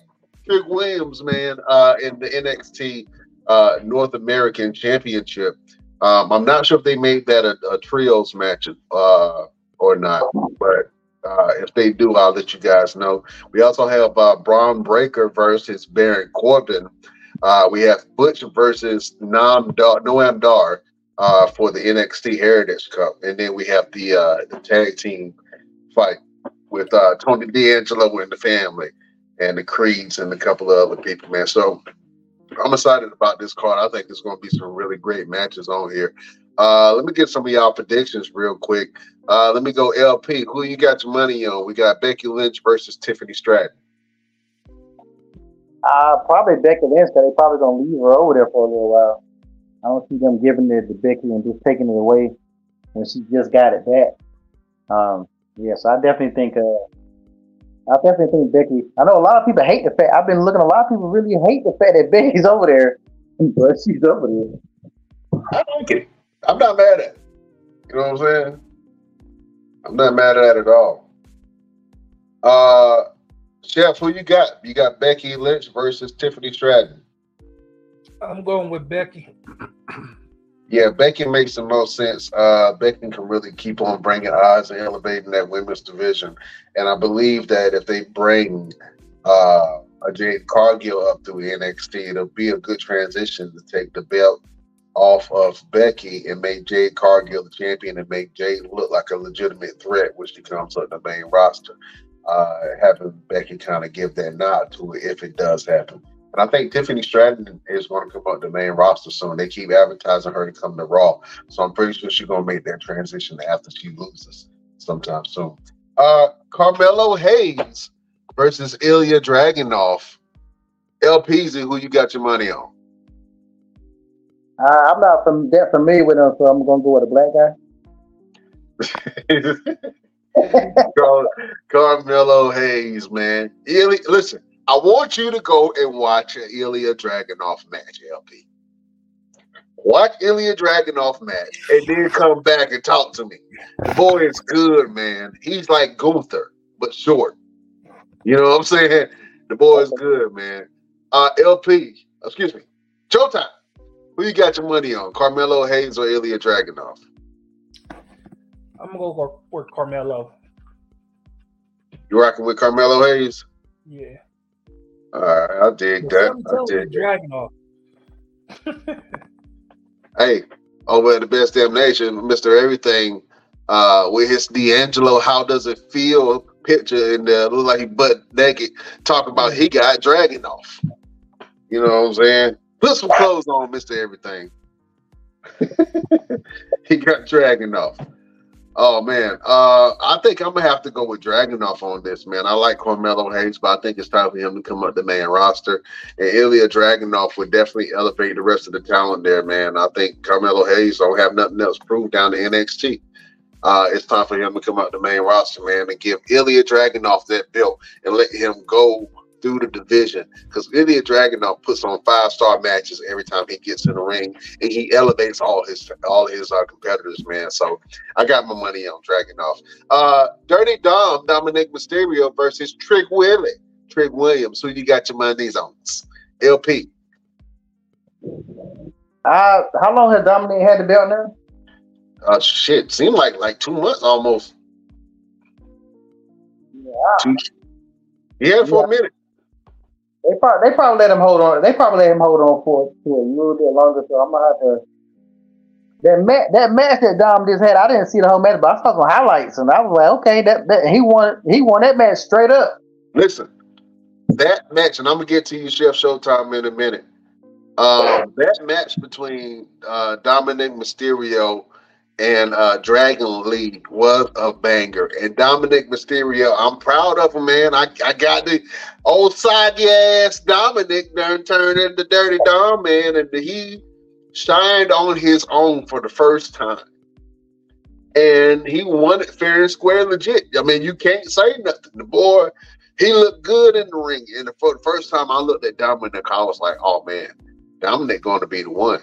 Trick Williams, man, uh, in the N X T uh, North American Championship. Um, I'm not sure if they made that a, a trios match uh, or not, but uh, if they do, I'll let you guys know. We also have uh, Bron Breakker versus Baron Corbin. Uh, we have Butch versus Noam Dar, Noam Dar uh, for the N X T Heritage Cup. And then we have the, uh, the tag team fight with uh, Tony D'Angelo and the family and the Creeds and a couple of other people, man. So I'm excited about this card. I think there's going to be some really great matches on here. Uh, let me get some of y'all predictions real quick. Uh, let me go L P. Who you got your money on? We got Becky Lynch versus Tiffany Stratton. Uh, probably Becky Lynch, because they probably going to leave her over there for a little while. I don't see them giving it to Becky and just taking it away when she just got it back. Um, yeah, so I definitely think... Uh, I definitely think Becky. I know a lot of people hate the fact. I've been looking. A lot of people really hate the fact that Becky's over there, but she's over there. I like it. I'm not mad at it. You know what I'm saying? I'm not mad at it at all. Uh, Chef, who you got? You got Becky Lynch versus Tiffany Stratton. I'm going with Becky. Yeah, Becky makes the most sense. Uh, Becky can really keep on bringing eyes and elevating that women's division. And I believe that if they bring uh, a Jade Cargill up through N X T, it'll be a good transition to take the belt off of Becky and make Jade Cargill the champion and make Jade look like a legitimate threat when she comes up the main roster. Uh, having Becky kind of give that nod to it if it does happen. And I think Tiffany Stratton is going to come up the main roster soon. They keep advertising her to come to Raw. So I'm pretty sure she's going to make that transition after she loses sometime soon. Uh, Carmelo Hayes versus Ilya Dragunov. L P Z, who you got your money on? Uh, I'm not from, that familiar with him, so I'm going to go with a black guy. Car- Carmelo Hayes, man. Ilya, listen. I want you to go and watch an Ilya Dragunov match, L P. Watch Ilya Dragunov match and then come back and talk to me. The boy is good, man. He's like Gunther, but short. You know what I'm saying? The boy is good, man. Uh, L P, excuse me, Showtime. Who you got your money on, Carmelo Hayes or Ilya Dragunov? I'm going to go for Carmelo. You rocking with Carmelo Hayes? Yeah. All right, I dig that. I dig that. Hey, over at the Best Damn Nation, Mister Everything, uh, with his D'Angelo, how does it feel? Picture in there, look like he butt naked. Talk about he got dragging off. You know what I'm saying? Put some clothes on, Mister Everything. He got dragging off. Oh, man. Uh, I think I'm going to have to go with Dragunov on this, man. I like Carmelo Hayes, but I think it's time for him to come up the main roster. And Ilya Dragunov would definitely elevate the rest of the talent there, man. I think Carmelo Hayes don't have nothing else proved down to N X T. Uh, it's time for him to come up the main roster, man, and give Ilya Dragunov that belt and let him go through the division. Because Ilya Dragunov puts on five-star matches every time he gets in the ring, and he elevates all his all his uh, competitors, man. So I got my money on Dragunov. Uh, Dirty Dom, Dominik Mysterio versus Trick Williams. Trick Williams, who you got your money on? L P. Uh, how long has Dominik had the belt now? Uh, shit, seemed like like two months almost. Yeah, two, yeah for yeah. a minute. They probably, they probably let him hold on. They probably let him hold on for, for a little bit longer. So I'm gonna have to. That match, that match that Dom just had, I didn't see the whole match, but I saw some highlights, and I was like, okay, that, that he won. He won that match straight up. Listen, that match, and I'm gonna get to you, Chef Showtime, in a minute. Uh, that match between uh, Dominik Mysterio and uh, Dragon Lee was a banger. And Dominik Mysterio, I'm proud of him, man. I, I got the old soggy-ass Dominik done turned into Dirty Dom, man. And he shined on his own for the first time. And he won it fair and square legit. I mean, you can't say nothing. The boy, he looked good in the ring. And for the first time I looked at Dominik, I was like, oh, man, Dominik going to be the one.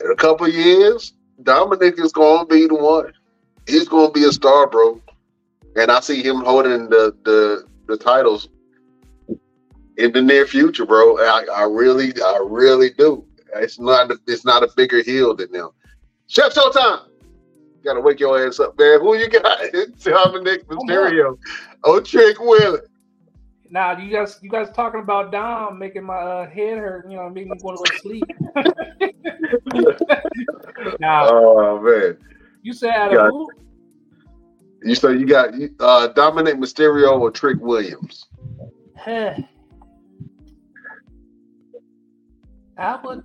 In a couple of years, Dominik is going to be the one. He's going to be a star, bro. And I see him holding the the, the titles in the near future, bro. I, I really, I really do. It's not it's not a bigger heel than them. Chef Showtime. You gotta wake your ass up, man. Who you got? It's Dominik Mysterio. Oh, Trick Williams. Now you guys, you guys talking about Dom making my uh, head hurt. You know, making me want to go to sleep. Now, oh man! You said out of who? You said you got uh, Dominik Mysterio or Trick Williams. Huh. I would.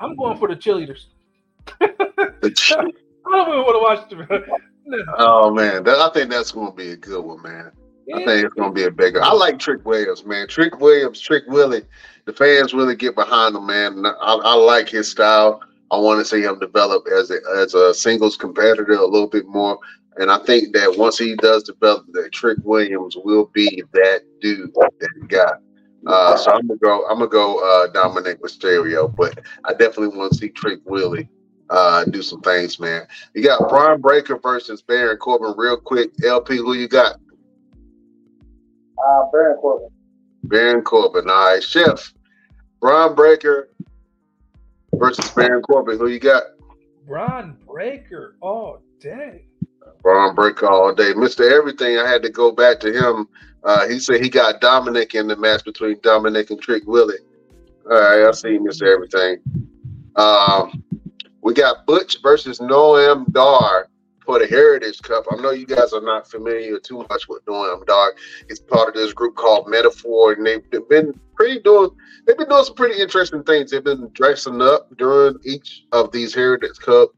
I'm going for the cheerleaders. The ch- I don't even want to watch the. No. Oh man, that, I think that's going to be a good one, man. Yeah. I think it's going to be a bigger. I like Trick Williams, man. Trick Williams, Trick Willie. The fans really get behind him, man. I, I like his style. I want to see him develop as a as a singles competitor a little bit more. And I think that once he does develop, that Trick Williams will be that dude that he got. Uh, so I'm gonna go. I'm gonna go uh, Dominik Mysterio, but I definitely want to see Trick Willie. Uh, do some things, man. You got Bron Breakker versus Baron Corbin, real quick. L P, who you got? Uh, Baron Corbin. Baron Corbin. All right, Chef. Bron Breakker versus Baron Corbin. Who you got? Bron Breakker all day. Bron Breakker all day. Mister Everything. I had to go back to him. Uh, he said he got Dominik in the match between Dominik and Trick Willie. All right, I see Mister Everything. Um. We got Butch versus Noam Dar for the Heritage Cup. I know you guys are not familiar too much with Noam Dar. He's part of this group called Metaphor, and they've been pretty doing. They've been doing some pretty interesting things. They've been dressing up during each of these Heritage Cup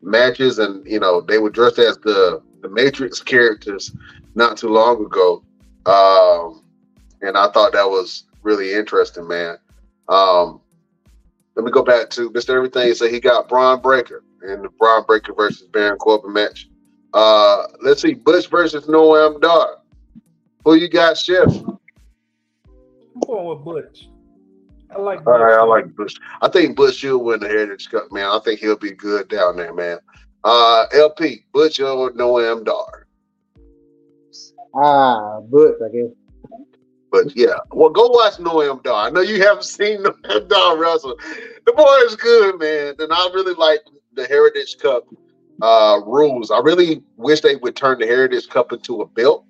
matches, and you know they were dressed as the the Matrix characters not too long ago. Um, and I thought that was really interesting, man. Um, Let me go back to Mister Everything. So he got Bron Breakker in the Bron Breakker versus Baron Corbin match. Uh, let's see, Butch versus Noam Dar. Who you got, Chef? I'm going with Butch. I like. All right, I like Butch. I think Butch will win the Heritage Cup, man. I think he'll be good down there, man. Uh, L P, Butch or Noam Dar? Ah, Butch, I guess. But yeah, well, go watch Noam Dar. I know you haven't seen Noam Dar wrestle. The boy is good, man. And I really like the Heritage Cup uh, rules. I really wish they would turn the Heritage Cup into a belt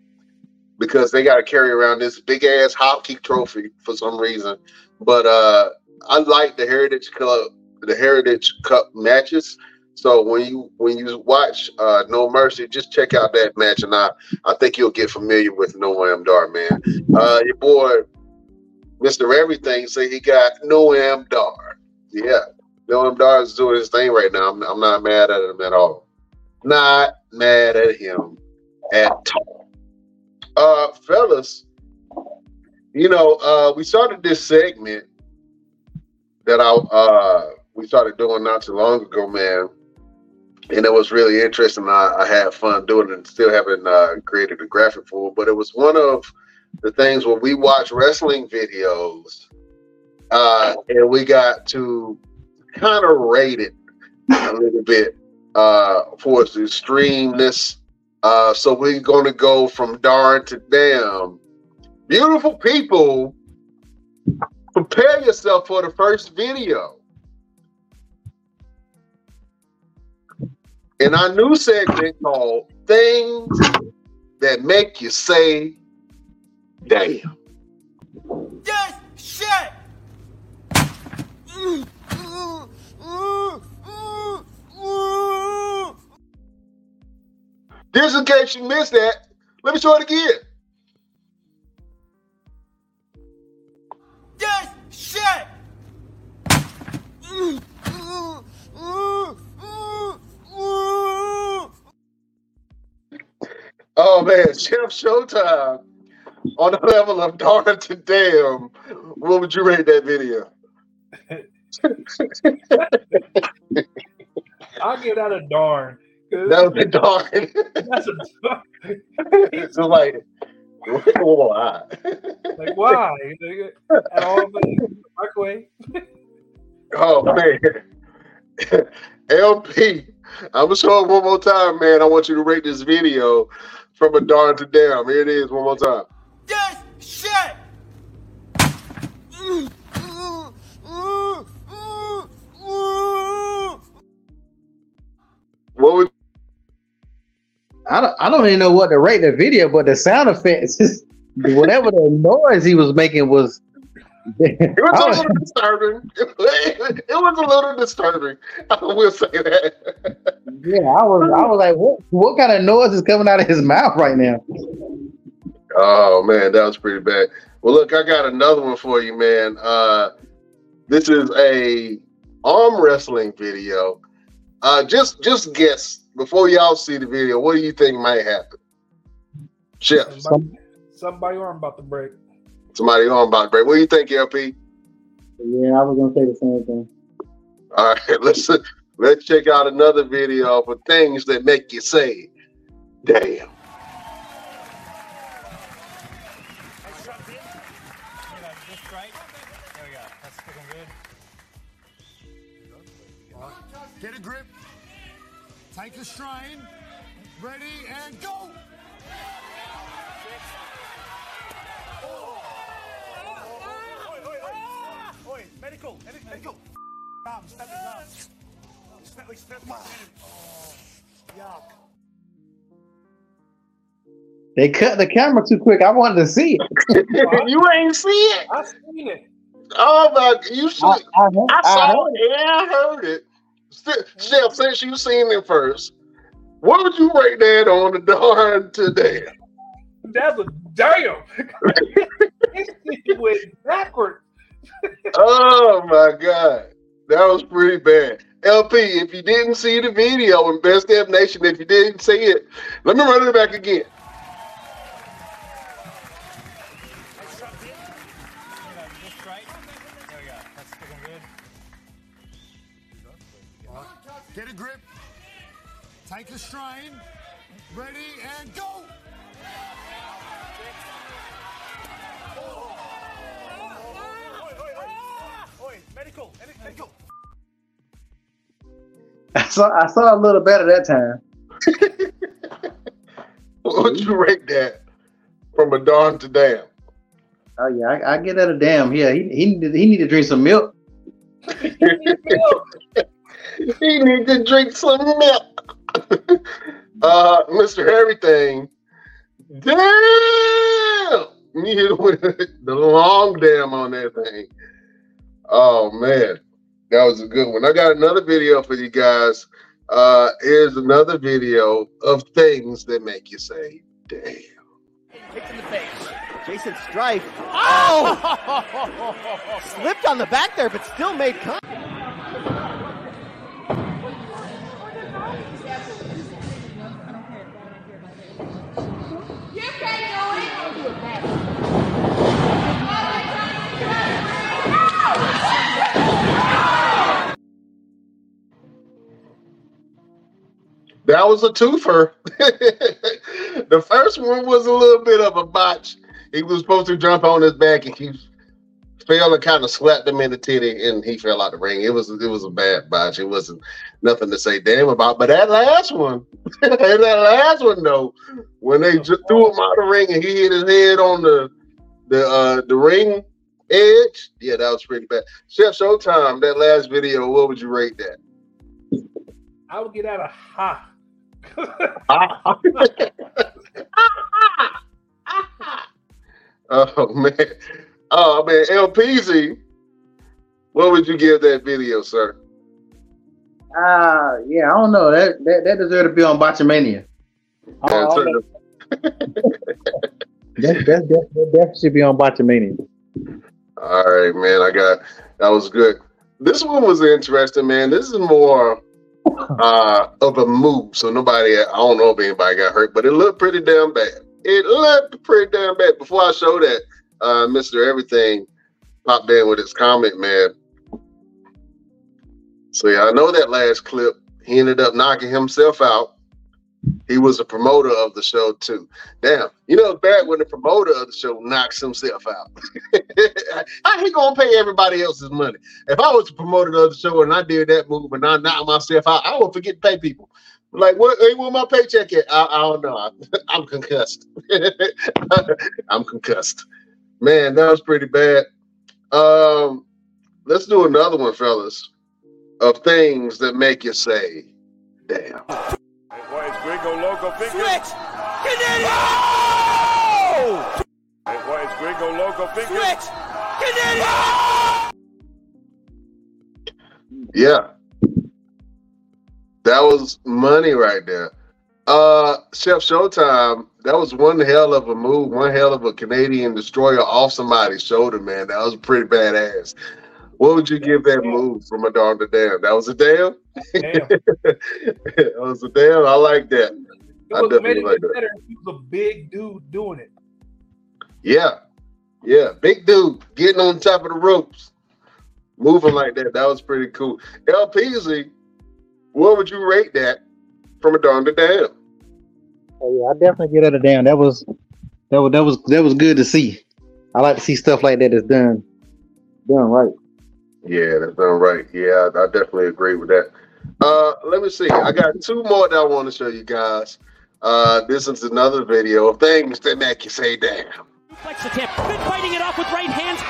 because they got to carry around this big ass hockey trophy for some reason. But uh, I like the Heritage Cup, the Heritage Cup matches. So when you when you watch uh, No Mercy, just check out that match, and I, I think you'll get familiar with Noam Dar, man. Uh, your boy, Mister Everything, say he got Noam Dar. Yeah, Noam Dar is doing his thing right now. I'm, I'm not mad at him at all. Not mad at him at all. Uh, fellas, you know, uh, we started this segment that I uh, we started doing not too long ago, man. And it was really interesting. I, I had fun doing it and still haven't uh, created a graphic for it. But it was one of the things where we watch wrestling videos uh, and we got to kind of rate it a little bit uh, for its extremeness. Uh, so we're going to go from darn to damn. Beautiful people, prepare yourself for the first video. In our new segment called Things That Make You Say Damn. This shit! Mm, mm, mm, mm, mm. Just in case you missed that, let me show it again. This shit! Mm, mm, mm. Oh man, Chef Showtime, on the level of darn to damn, what would you rate that video? I'll give that a darn. That would be darn. That's a darn. It's so like, why? Like, why? At all, microwave. Oh man. L P, I'm gonna show it one more time, man. I want you to rate this video from a darn to damn. Here it is, one more time. This shit. What would I don't, I don't even know what to rate the video, but the sound effects, whatever the noise he was making was. It was a little disturbing. It was a little disturbing. I will say that. Yeah, I was. I was like, what? What kind of noise is coming out of his mouth right now? Oh man, that was pretty bad. Well, look, I got another one for you, man. Uh, this is a arm wrestling video. Uh, just, just guess. Before y'all see the video, what do you think might happen? Chef. Somebody, somebody arm about to break. Somebody arm about to break. What do you think, L P? Yeah, I was going to say the same thing. All right, let's, let's check out another video for things that make you say, damn. Get a grip. Take a strain. Ready and go! Oi, medical, medical. Arm, step his arm. Step his arm. Yuck. They cut the camera too quick. I wanted to see it. You ain't see it? I seen it. Oh, my. You should. I, I, heard, I saw I it. Yeah, I heard it. Chef, since you've seen it first, what would you rate that on the darn today? That's a damn. It went backwards. Oh my God. That was pretty bad. L P, if you didn't see the video in Best Damn Nation, if you didn't see it, let me run it back again. Get a grip, take a strain, ready and go! Oi, medical, medical. I saw, I saw a little better that time. What would you rate that from a darn to damn? Oh yeah, I, I get that a damn. Yeah, he he needed he needed to drink some milk. He needs to drink some milk. uh, Mister Everything. Damn! You hit with the long damn on that thing. Oh, man. That was a good one. I got another video for you guys. Uh, here's another video of things that make you say, damn. Kicks in the face. Jason Strife. Oh! Slipped on the back there, but still made contact. That was a twofer. The first one was a little bit of a botch. He was supposed to jump on his back and he fell and kind of slapped him in the titty and he fell out the ring. It was it was a bad botch. It wasn't nothing to say damn about. But that last one, that last one though, when they just threw him out the ring and he hit his head on the the uh, the ring edge, yeah, that was pretty bad. Chef Showtime, that last video, what would you rate that? I would get out of ha. Oh man, oh man, L P Z, what would you give that video, sir? Ah, uh, yeah, I don't know. That that, that deserved to be on Botchamania. Oh, that, that, that, that should be on Botchamania. All right, man. I got that was good. This one was interesting, man. This is more. Uh, of a move, so nobody, I don't know if anybody got hurt, but it looked pretty damn bad. It looked pretty damn bad. Before I show that, uh, Mister Everything popped in with his comment, man. So yeah, I know that last clip, he ended up knocking himself out. He was a promoter of the show too. Damn, you know it's bad when the promoter of the show knocks himself out. How he gonna pay everybody else's money? If I was a promoter of the show and I did that move and I knocked myself out, I would forget to pay people. Like, what? Hey, where my paycheck at? I, I don't know. I, I'm concussed. I'm concussed. Man, that was pretty bad. Um, let's do another one, fellas, of things that make you say, damn. Hey, boy, it's Gringo Loco Pinky. Switch! Canadian! Oh! Hey, boy, it's Gringo Loco Pinky. Switch! Canadian! Oh! Yeah. That was money right there. Uh, Chef Showtime, that was one hell of a move, one hell of a Canadian destroyer off somebody's shoulder, man. That was pretty badass. What would you give that move from a darn to damn? That was a damn? Damn. That was a damn. I like that. It I definitely like that. He was a big dude doing it. Yeah. Yeah. Big dude getting on top of the ropes, moving like that. That was pretty cool. L P Z, what would you rate that? From a darn to damn. Oh yeah, I definitely get it a damn. That was that was that was that was good to see. I like to see stuff like that that's done done right. Yeah, that's done right. Yeah, I, I definitely agree with that. Uh, let me see. I got two more that I want to show you guys. Uh, this is another video of things that make you say damn. Flex the tip. Good fighting it off with right hands.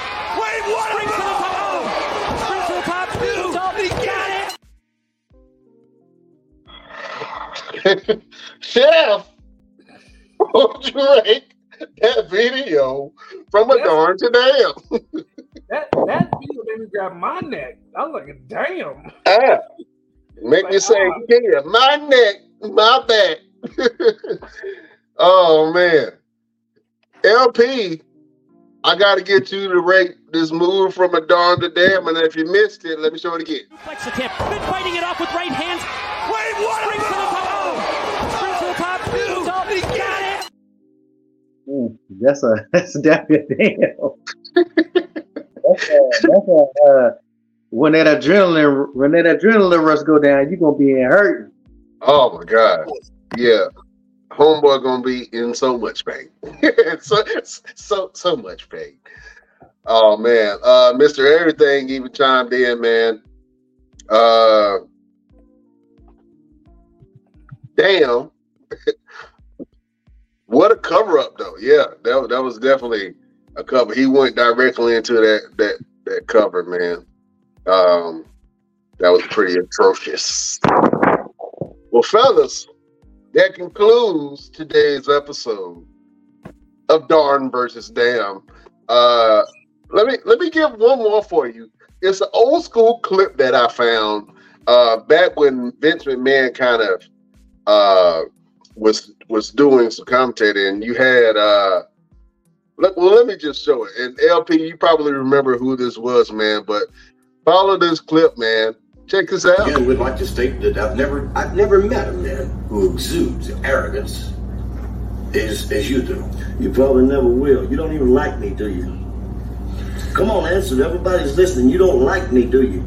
Wait, what? Springs to the pop. Springs to the pop. Dude, top. He got it. Chef, would you rate that video from a That's, darn to damn? that that video made me grab my neck. I was like, damn. Ah, make like, me say, oh. yeah, my neck, my back. Oh, man. L P, I got to get you to rate this move from a darn to damn, and if you missed it, let me show it again. Flex the tip. Good fighting it off with right hands. Wait, what? Springs to the pop. Ooh, that's a that's definitely a damn. that's a, that's a, uh, when that adrenaline when that adrenaline rush go down, you're gonna be in hurting. Oh my god, yeah, homeboy gonna be in so much pain, so so so much pain. Oh man, uh, Mister Everything even chimed in, man. Uh, damn. What a cover up though. Yeah, that, that was definitely a cover. He went directly into that that that cover, man. Um, that was pretty atrocious. Well, fellas, that concludes today's episode of Darn versus Damn. Uh, let me let me give one more for you. It's an old school clip that I found uh, back when Vince McMahon kind of uh, was was doing some commentating, and you had uh look well let me just show it. And L P, you probably remember who this was, man, but follow this clip, man. Check this out. I would like to state that I've never I've never met a man who exudes arrogance as as you do. You probably never will. You don't even like me, do you? Come on, answer. Everybody's listening. You don't like me, do you?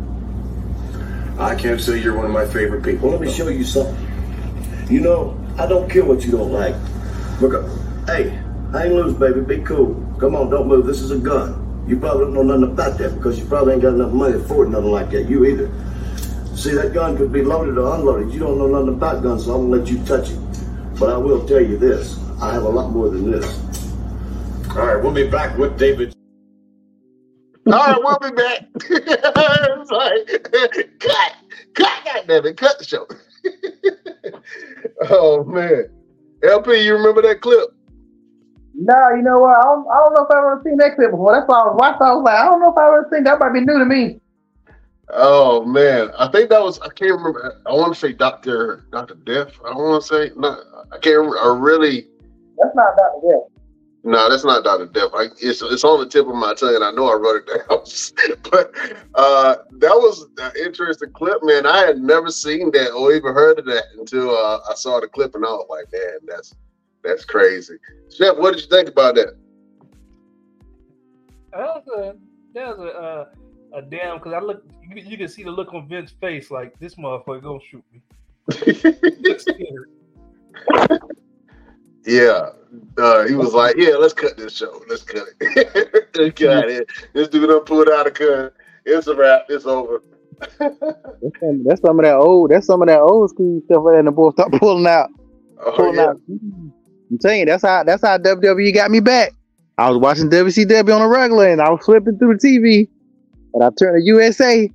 I can't say you're one of my favorite people. Well, let me show you something. You know, I don't care what you don't like. Look up. Hey, I ain't loose, baby. Be cool. Come on, don't move. This is a gun. You probably don't know nothing about that because you probably ain't got enough money to afford nothing like that. You either. See, that gun could be loaded or unloaded. You don't know nothing about guns, so I'm going to let you touch it. But I will tell you this. I have a lot more than this. All right, we'll be back with David. All right, we'll be back. I'm sorry. Cut. Cut. God damn it. Cut the show. Oh man, L P, you remember that clip? No, you know what? I don't, I don't know if I've ever seen that clip before. That's why I was watching. I was like, I don't know if I've ever seen that. That might be new to me. Oh man, I think that was. I can't remember. I want to say Doctor Doctor Death. I want to say no. I can't. I really. That's not Doctor Death. No, that's not Doctor Death. I, it's it's on the tip of my tongue, and I know I wrote it down. But uh, that was an interesting clip, man. I had never seen that or even heard of that until uh, I saw the clip, and I was like, man, that's that's crazy. Chef, what did you think about that? That was a that was a, uh, a damn, because I look, you, you can see the look on Vince's face, like this motherfucker gonna shoot me. He's scared. (laughs) Yeah, uh, he was like, yeah, let's cut this show. Let's cut it. Let's get out of here. This dude done pulled out a cut. It's a wrap. It's over. that's, some, that's some of that old that's some of that old school stuff right there, and the boy start pulling out. Oh, pulling yeah. out. I'm telling you, that's how that's how W W E got me back. I was watching W C W on a regular, and I was flipping through the T V, and I turned to U S A,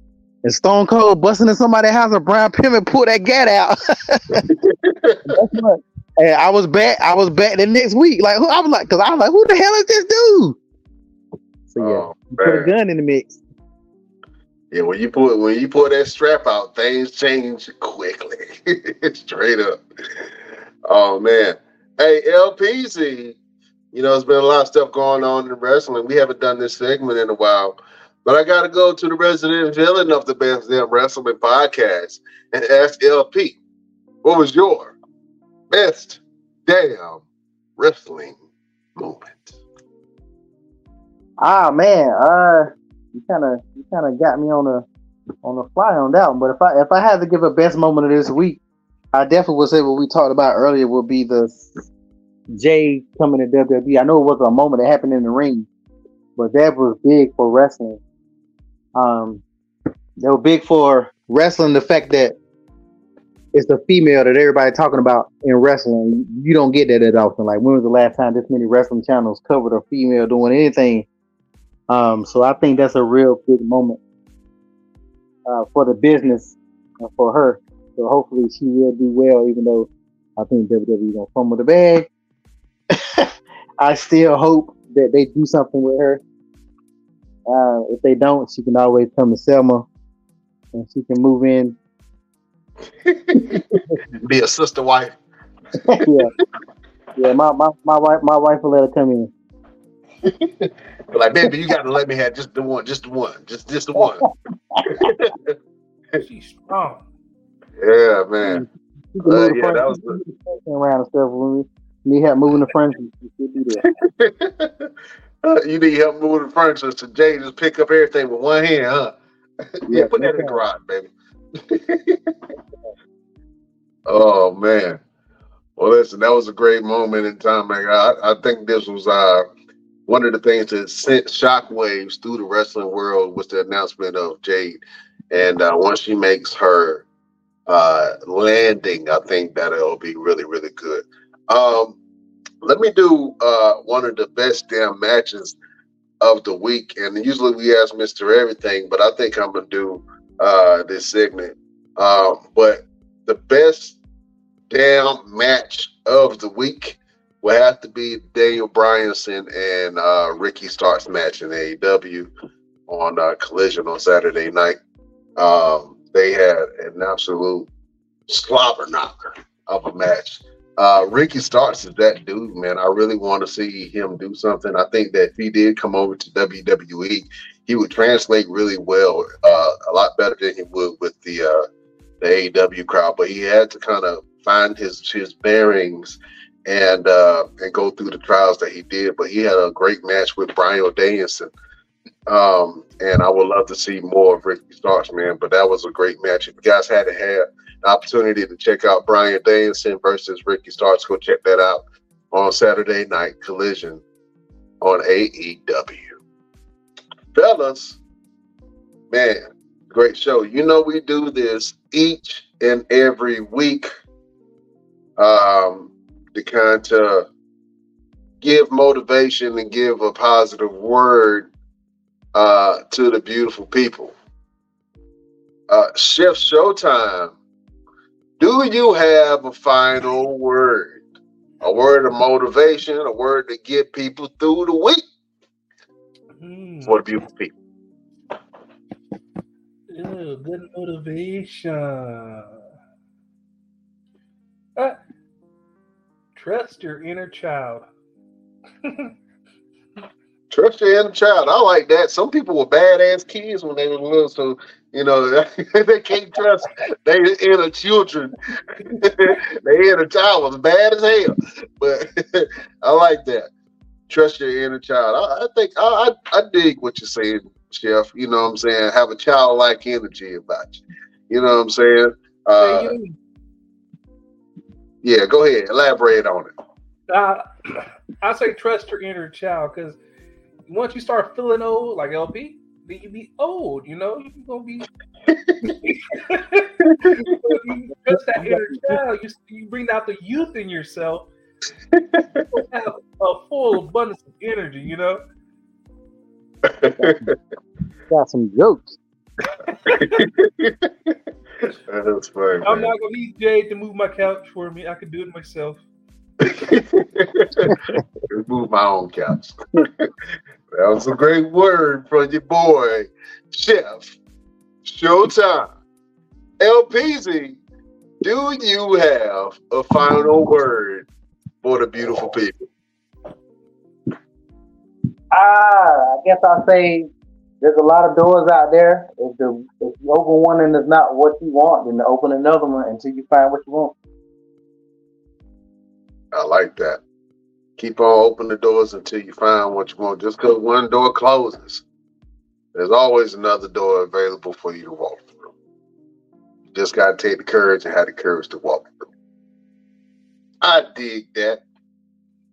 and Stone Cold busting in somebody's house, and Brian Pillman pulled that gat out. And I was back. I was back the next week. Like who? I was like, because I was like, who the hell is this dude? So yeah, oh, put a gun in the mix. Yeah, when you pull when you pull that strap out, things change quickly. Straight up. Oh man. Hey, L P Z. You know, there's been a lot of stuff going on in wrestling. We haven't done this segment in a while. But I gotta go to the resident villain of the Best Damn Wrestling Podcast and ask L P, what was your best damn wrestling moment? Ah man, uh You kind of, you kind of got me on the, on the fly on that one. But if I, if I had to give a best moment of this week, I definitely would say what we talked about earlier would be the Jade coming to W W E. I know it wasn't a moment that happened in the ring, but that was big for wrestling. Um, that was big for wrestling. The fact that it's the female that everybody's talking about in wrestling, you don't get that that often. Like, when was the last time this many wrestling channels covered a female doing anything? Um, so I think that's a real big moment uh, for the business and for her. So hopefully she will do well, even though I think W W E is going to fumble the bag. I still hope that they do something with her. Uh, if they don't, she can always come to Selma and she can move in. Be a sister wife. yeah, yeah. My, my, my wife, my wife will let her come in. Like, baby, you gotta let me have just the one, just the one, just just the one. She's strong. Yeah, man. Uh, yeah, that was good. Around stuff when we need help moving the furniture. uh, you need help moving the furniture. So Jay just pick up everything with one hand, huh? Yeah, put that in the garage, baby. Oh man. Well, listen, that was a great moment in time, man. I, I think this was uh. One of the things that sent shockwaves through the wrestling world was the announcement of Jade. And uh, once she makes her uh, landing, I think that'll be really, really good. Um, let me do uh, one of the best damn matches of the week. And usually we ask Mister Everything, but I think I'm going to do uh, this segment. Um, but the best damn match of the week will have to be Daniel Bryanson and uh, Ricky Starks match in A E W on uh, Collision on Saturday night. Um, they had an absolute slobber knocker of a match. Uh, Ricky Starks is that dude, man. I really want to see him do something. I think that if he did come over to W W E, he would translate really well, uh, a lot better than he would with the uh, the A E W crowd. But he had to kind of find his his bearings and uh and go through the trials that he did. But he had a great match with Brian Danielson, um and I would love to see more of Ricky Starks, man. But that was a great match. If you guys had to have the opportunity to check out Brian Danielson versus Ricky Starks, go check that out on Saturday night Collision on A E W. Fellas, man, great show. You know we do this each and every week um to kind of give motivation and give a positive word uh, to the beautiful people. Uh, Chef Showtime, do you have a final word? A word of motivation, a word to get people through the week mm. for the beautiful people? Ooh, good motivation. Uh, Trust your inner child. Trust your inner child. I like that. Some people were badass kids when they were little, so you know they can't trust their inner children. Their inner child was bad as hell, but I like that. Trust your inner child. I, I think I, I I dig what you're saying, Chef. You know what I'm saying? Have a childlike energy about you. You know what I'm saying? Uh, Yeah, go ahead. Elaborate on it. Uh, I say trust your inner child, because once you start feeling old, like L P, you be old, you know? You're going to be... You trust that inner child. You, you bring out the youth in yourself have a full abundance of energy, you know? Got some, got some jokes. That's funny. I'm man. not gonna need Jade to move my couch for me. I can do it myself. Move my own couch. That was a great word from your boy, Chef Showtime. L P Z, do you have a final word for the beautiful people? Ah, I guess I'll say there's a lot of doors out there. If the if you open one and it's not what you want, then open another one until you find what you want. I like that. Keep on opening the doors until you find what you want. Just because one door closes, there's always another door available for you to walk through. You just got to take the courage and have the courage to walk through. I dig that.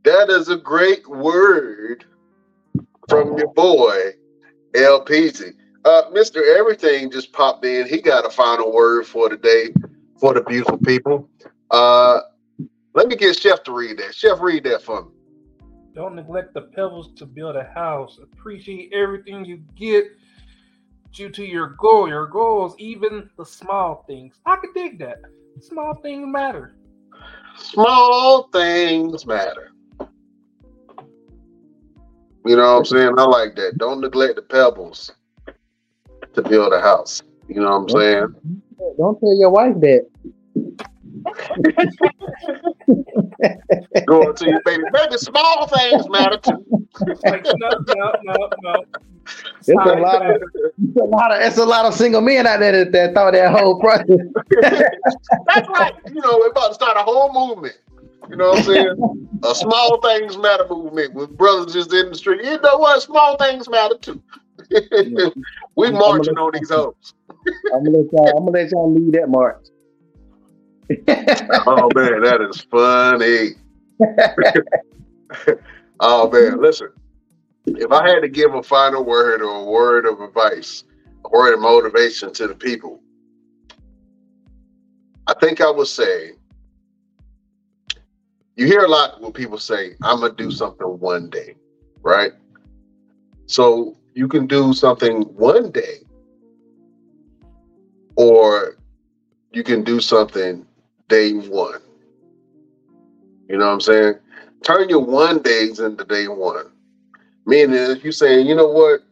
That is a great word from your boy, L P Z. Uh, Mister Everything just popped in. He got a final word for today for the beautiful people. Uh, let me get Chef to read that. Chef, read that for me. Don't neglect the pebbles to build a house. Appreciate everything you get due to your goal, your goals, even the small things. I can dig that. Small things matter. Small things matter. You know what I'm saying? I like that. Don't neglect the pebbles to build a house. You know what I'm saying? Don't tell your wife that. Going to your baby. Baby, small things matter too. Like, no, no, no, no. It's Sorry. a lot of it's a lot of it's a lot of single men out there that, that thought that whole process. That's right. You know, we're about to start a whole movement. You know what I'm saying? A small things matter movement with brothers just in the street. You know what? Small things matter too. We marching on these hoes. I'm gonna let y'all, I'm gonna let y'all lead that march. Oh man, that is funny. Oh man, listen. If I had to give a final word or a word of advice, a word of motivation to the people, I think I would say, you hear a lot when people say, I'm going to do something one day, right? So you can do something one day, or you can do something day one. You know what I'm saying? Turn your one days into day one. Meaning if you're saying, you know what?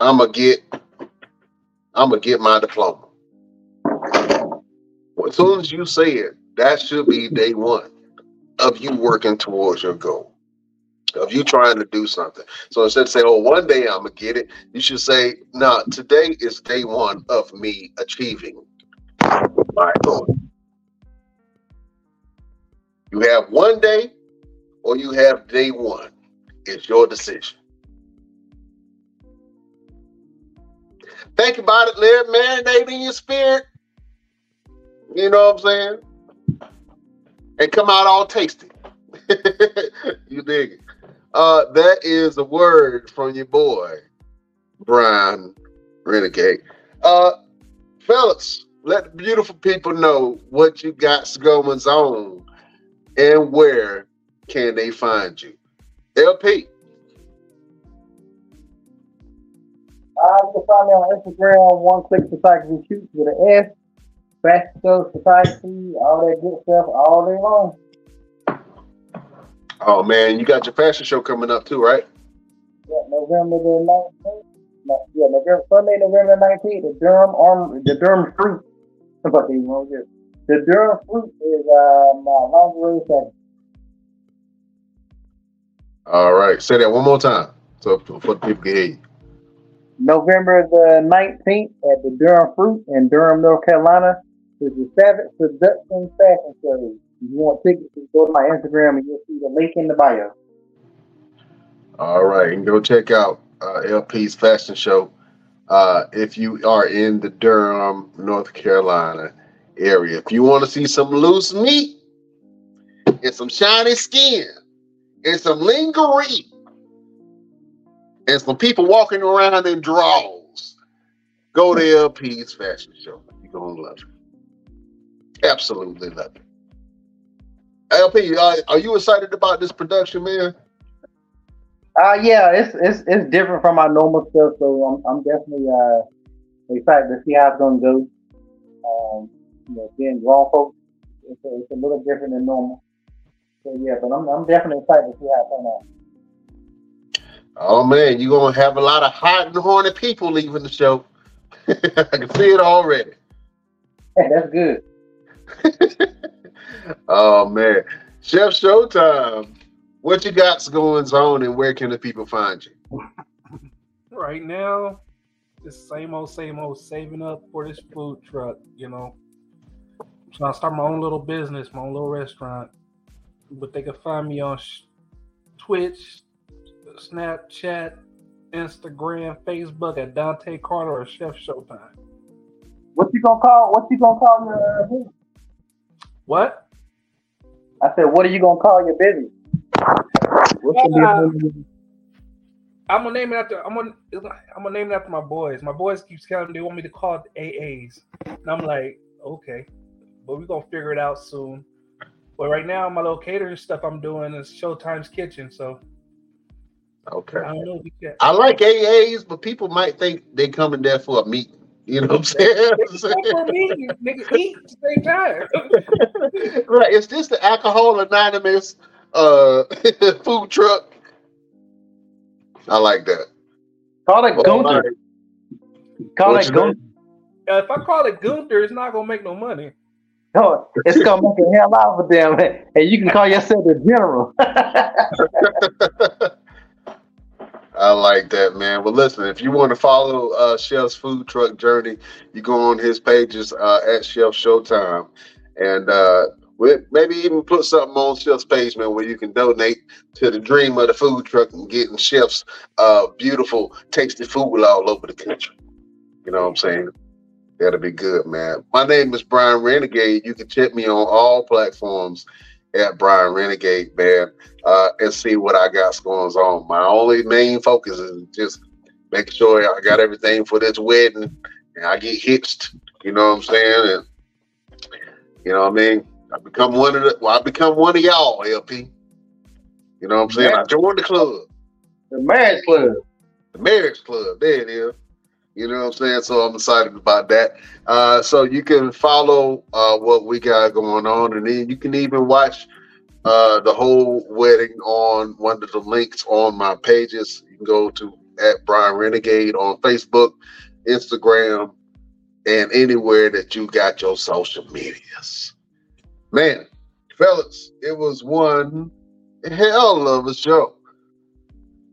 I'm going to get, I'm going to get my diploma. Well, as soon as you say it, that should be day one of you working towards your goal, of you trying to do something. So instead of saying, oh, one day I'm going to get it, you should say, no, today is day one of me achieving my goal. You have one day or you have day one. It's your decision. Think about it, let it marinate in your spirit. You know what I'm saying? And come out all tasty. You dig it. Uh, that is a word from your boy, Brian Renegade. Uh, fellas, let the beautiful people know what you got going on and where can they find you. L P. Uh, you can find me on Instagram, One Click Society Shoots with an S, Fashion Show Society, all that good stuff all day long. Oh man, you got your fashion show coming up too, right? Yeah, November the nineteenth. No, yeah, November, Sunday, November nineteenth. The Durham Arm, the Durham Fruit. The Durham Fruit is uh, my lingerie session. All right, say that one more time so for the people can hear you. November the nineteenth at the Durham Fruit in Durham, North Carolina, is the Savage Seduction Fashion Show. If you want tickets, just go to my Instagram and you'll see the link in the bio. All right, and go check out uh, L P's fashion show uh, if you are in the Durham, North Carolina area. If you want to see some loose meat and some shiny skin and some lingerie and some people walking around in draws, go to L P's fashion show. You're going to love it. Absolutely love it. L P, uh, are you excited about this production, man? Uh, yeah, it's it's it's different from my normal stuff, so I'm I'm definitely uh, excited to see how it's gonna go. Um, you know, being grown folks, it's a, it's a little different than normal. So yeah, but I'm I'm definitely excited to see how it's gonna go. Oh man, you're gonna have a lot of hot and horny people leaving the show. I can see it already. Hey, that's good. Oh man, Chef Showtime, what you got's going on, and where can the people find you? Right now, just same old, same old, saving up for this food truck. You know, I'm trying to start my own little business, my own little restaurant. But they can find me on Twitch, Snapchat, Instagram, Facebook at Dante Carter or Chef Showtime. What you gonna call? What you gonna call your? Uh, what? I said, what are you gonna call your business? What's yeah, your business? I'm gonna name it after. I'm gonna. I'm gonna name it after my boys. My boys keeps telling me they want me to call it A As, and I'm like, okay, but we're gonna figure it out soon. But right now, my little catering stuff I'm doing is Showtime's Kitchen, so. Okay. I, know I like A As, but people might think they coming there for a meeting. You know what I'm saying? For me, nigga, eat at the same time. Right. Is this the Alcohol Anonymous uh, food truck? I like that. Call it Gunther. Call it Gunther. Uh, if I call it Gunther, it's not going to make no money. No, it's going to make a hell out of them. And hey, you can call yourself the general. I like that, man. Well, listen, if you want to follow uh, Chef's food truck journey, you go on his pages uh, at Chef Showtime, and uh, we'll maybe even put something on Chef's page, man, where you can donate to the dream of the food truck and getting Chef's uh, beautiful, tasty food all over the country. You know what I'm saying? That'll be good, man. My name is Brian Renegade. You can check me on all platforms at Brian Renegade, man, uh, and see what I got going on. My only main focus is just making sure I got everything for this wedding and I get hitched, you know what I'm saying? And you know what I mean? I become one of the, well, I become one of y'all, L P. You know what I'm saying? I joined the club. The marriage club. The marriage club, there it is. You know what I'm saying? So I'm excited about that. Uh, so you can follow uh, what we got going on, and then you can even watch uh, the whole wedding on one of the links on my pages. You can go to at Brian Renegade on Facebook, Instagram, and anywhere that you got your social medias. Man, fellas, it was one hell of a show.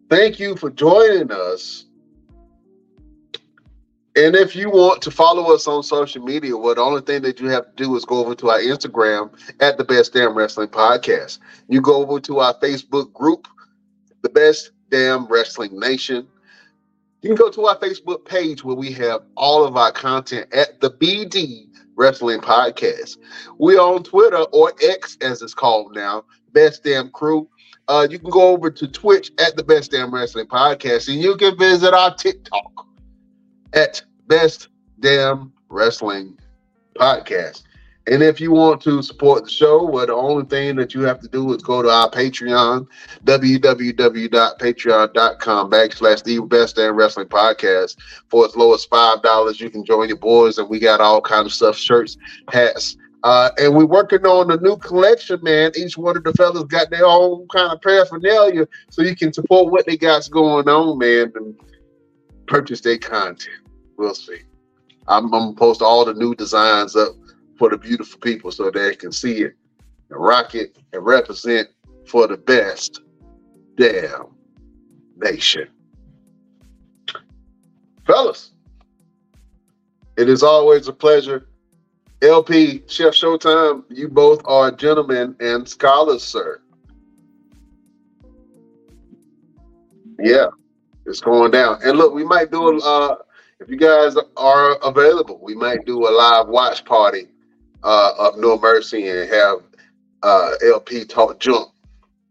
Thank you for joining us. And if you want to follow us on social media, well, the only thing that you have to do is go over to our Instagram at The Best Damn Wrestling Podcast. You go over to our Facebook group, The Best Damn Wrestling Nation. You can go to our Facebook page where we have all of our content at The B D Wrestling Podcast. We're on Twitter, or X as it's called now, Best Damn Crew. Uh, you can go over to Twitch at The Best Damn Wrestling Podcast, and you can visit our TikTok at Best Damn Wrestling Podcast. And if you want to support the show, well, the only thing that you have to do is go to our Patreon, www.patreon.com backslash The Best Damn Wrestling Podcast. For as low as five dollars, you can join your boys, and we got all kinds of stuff, shirts, hats. Uh, and we're working on a new collection, man. Each one of the fellas got their own kind of paraphernalia, so you can support what they got going on, man, and purchase their content. We'll see. I'm, I'm going to post all the new designs up for the beautiful people so they can see it and rock it and represent for the Best Damn Nation. Fellas, it is always a pleasure. L P, Chef Showtime, you both are gentlemen and scholars, sir. Yeah, it's going down. And look, we might do a... Uh, if you guys are available, we might do a live watch party uh, of No Mercy and have uh, L P talk junk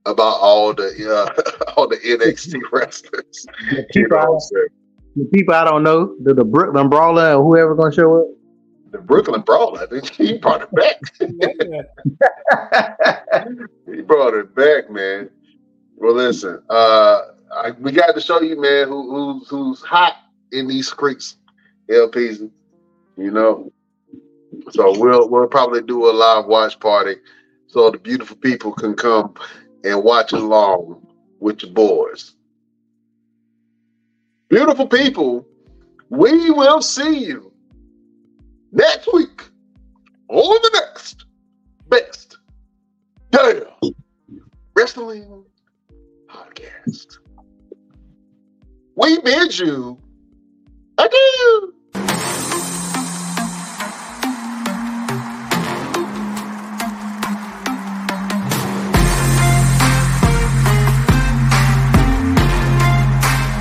about all the uh, all the N X T wrestlers. The people, you know, I, the people I don't know, the, the Brooklyn Brawler, or whoever's gonna show up. the Brooklyn Brawl, I think he brought it back. He brought it back, man. Well, listen, uh, I, we got to show you, man, who, who's who's hot in these streets, L Ps. You know, so we'll we'll probably do a live watch party, so the beautiful people can come and watch along with your boys. Beautiful people, we will see you next week on the next Best Damn Wrestling Podcast. We bid you adieu.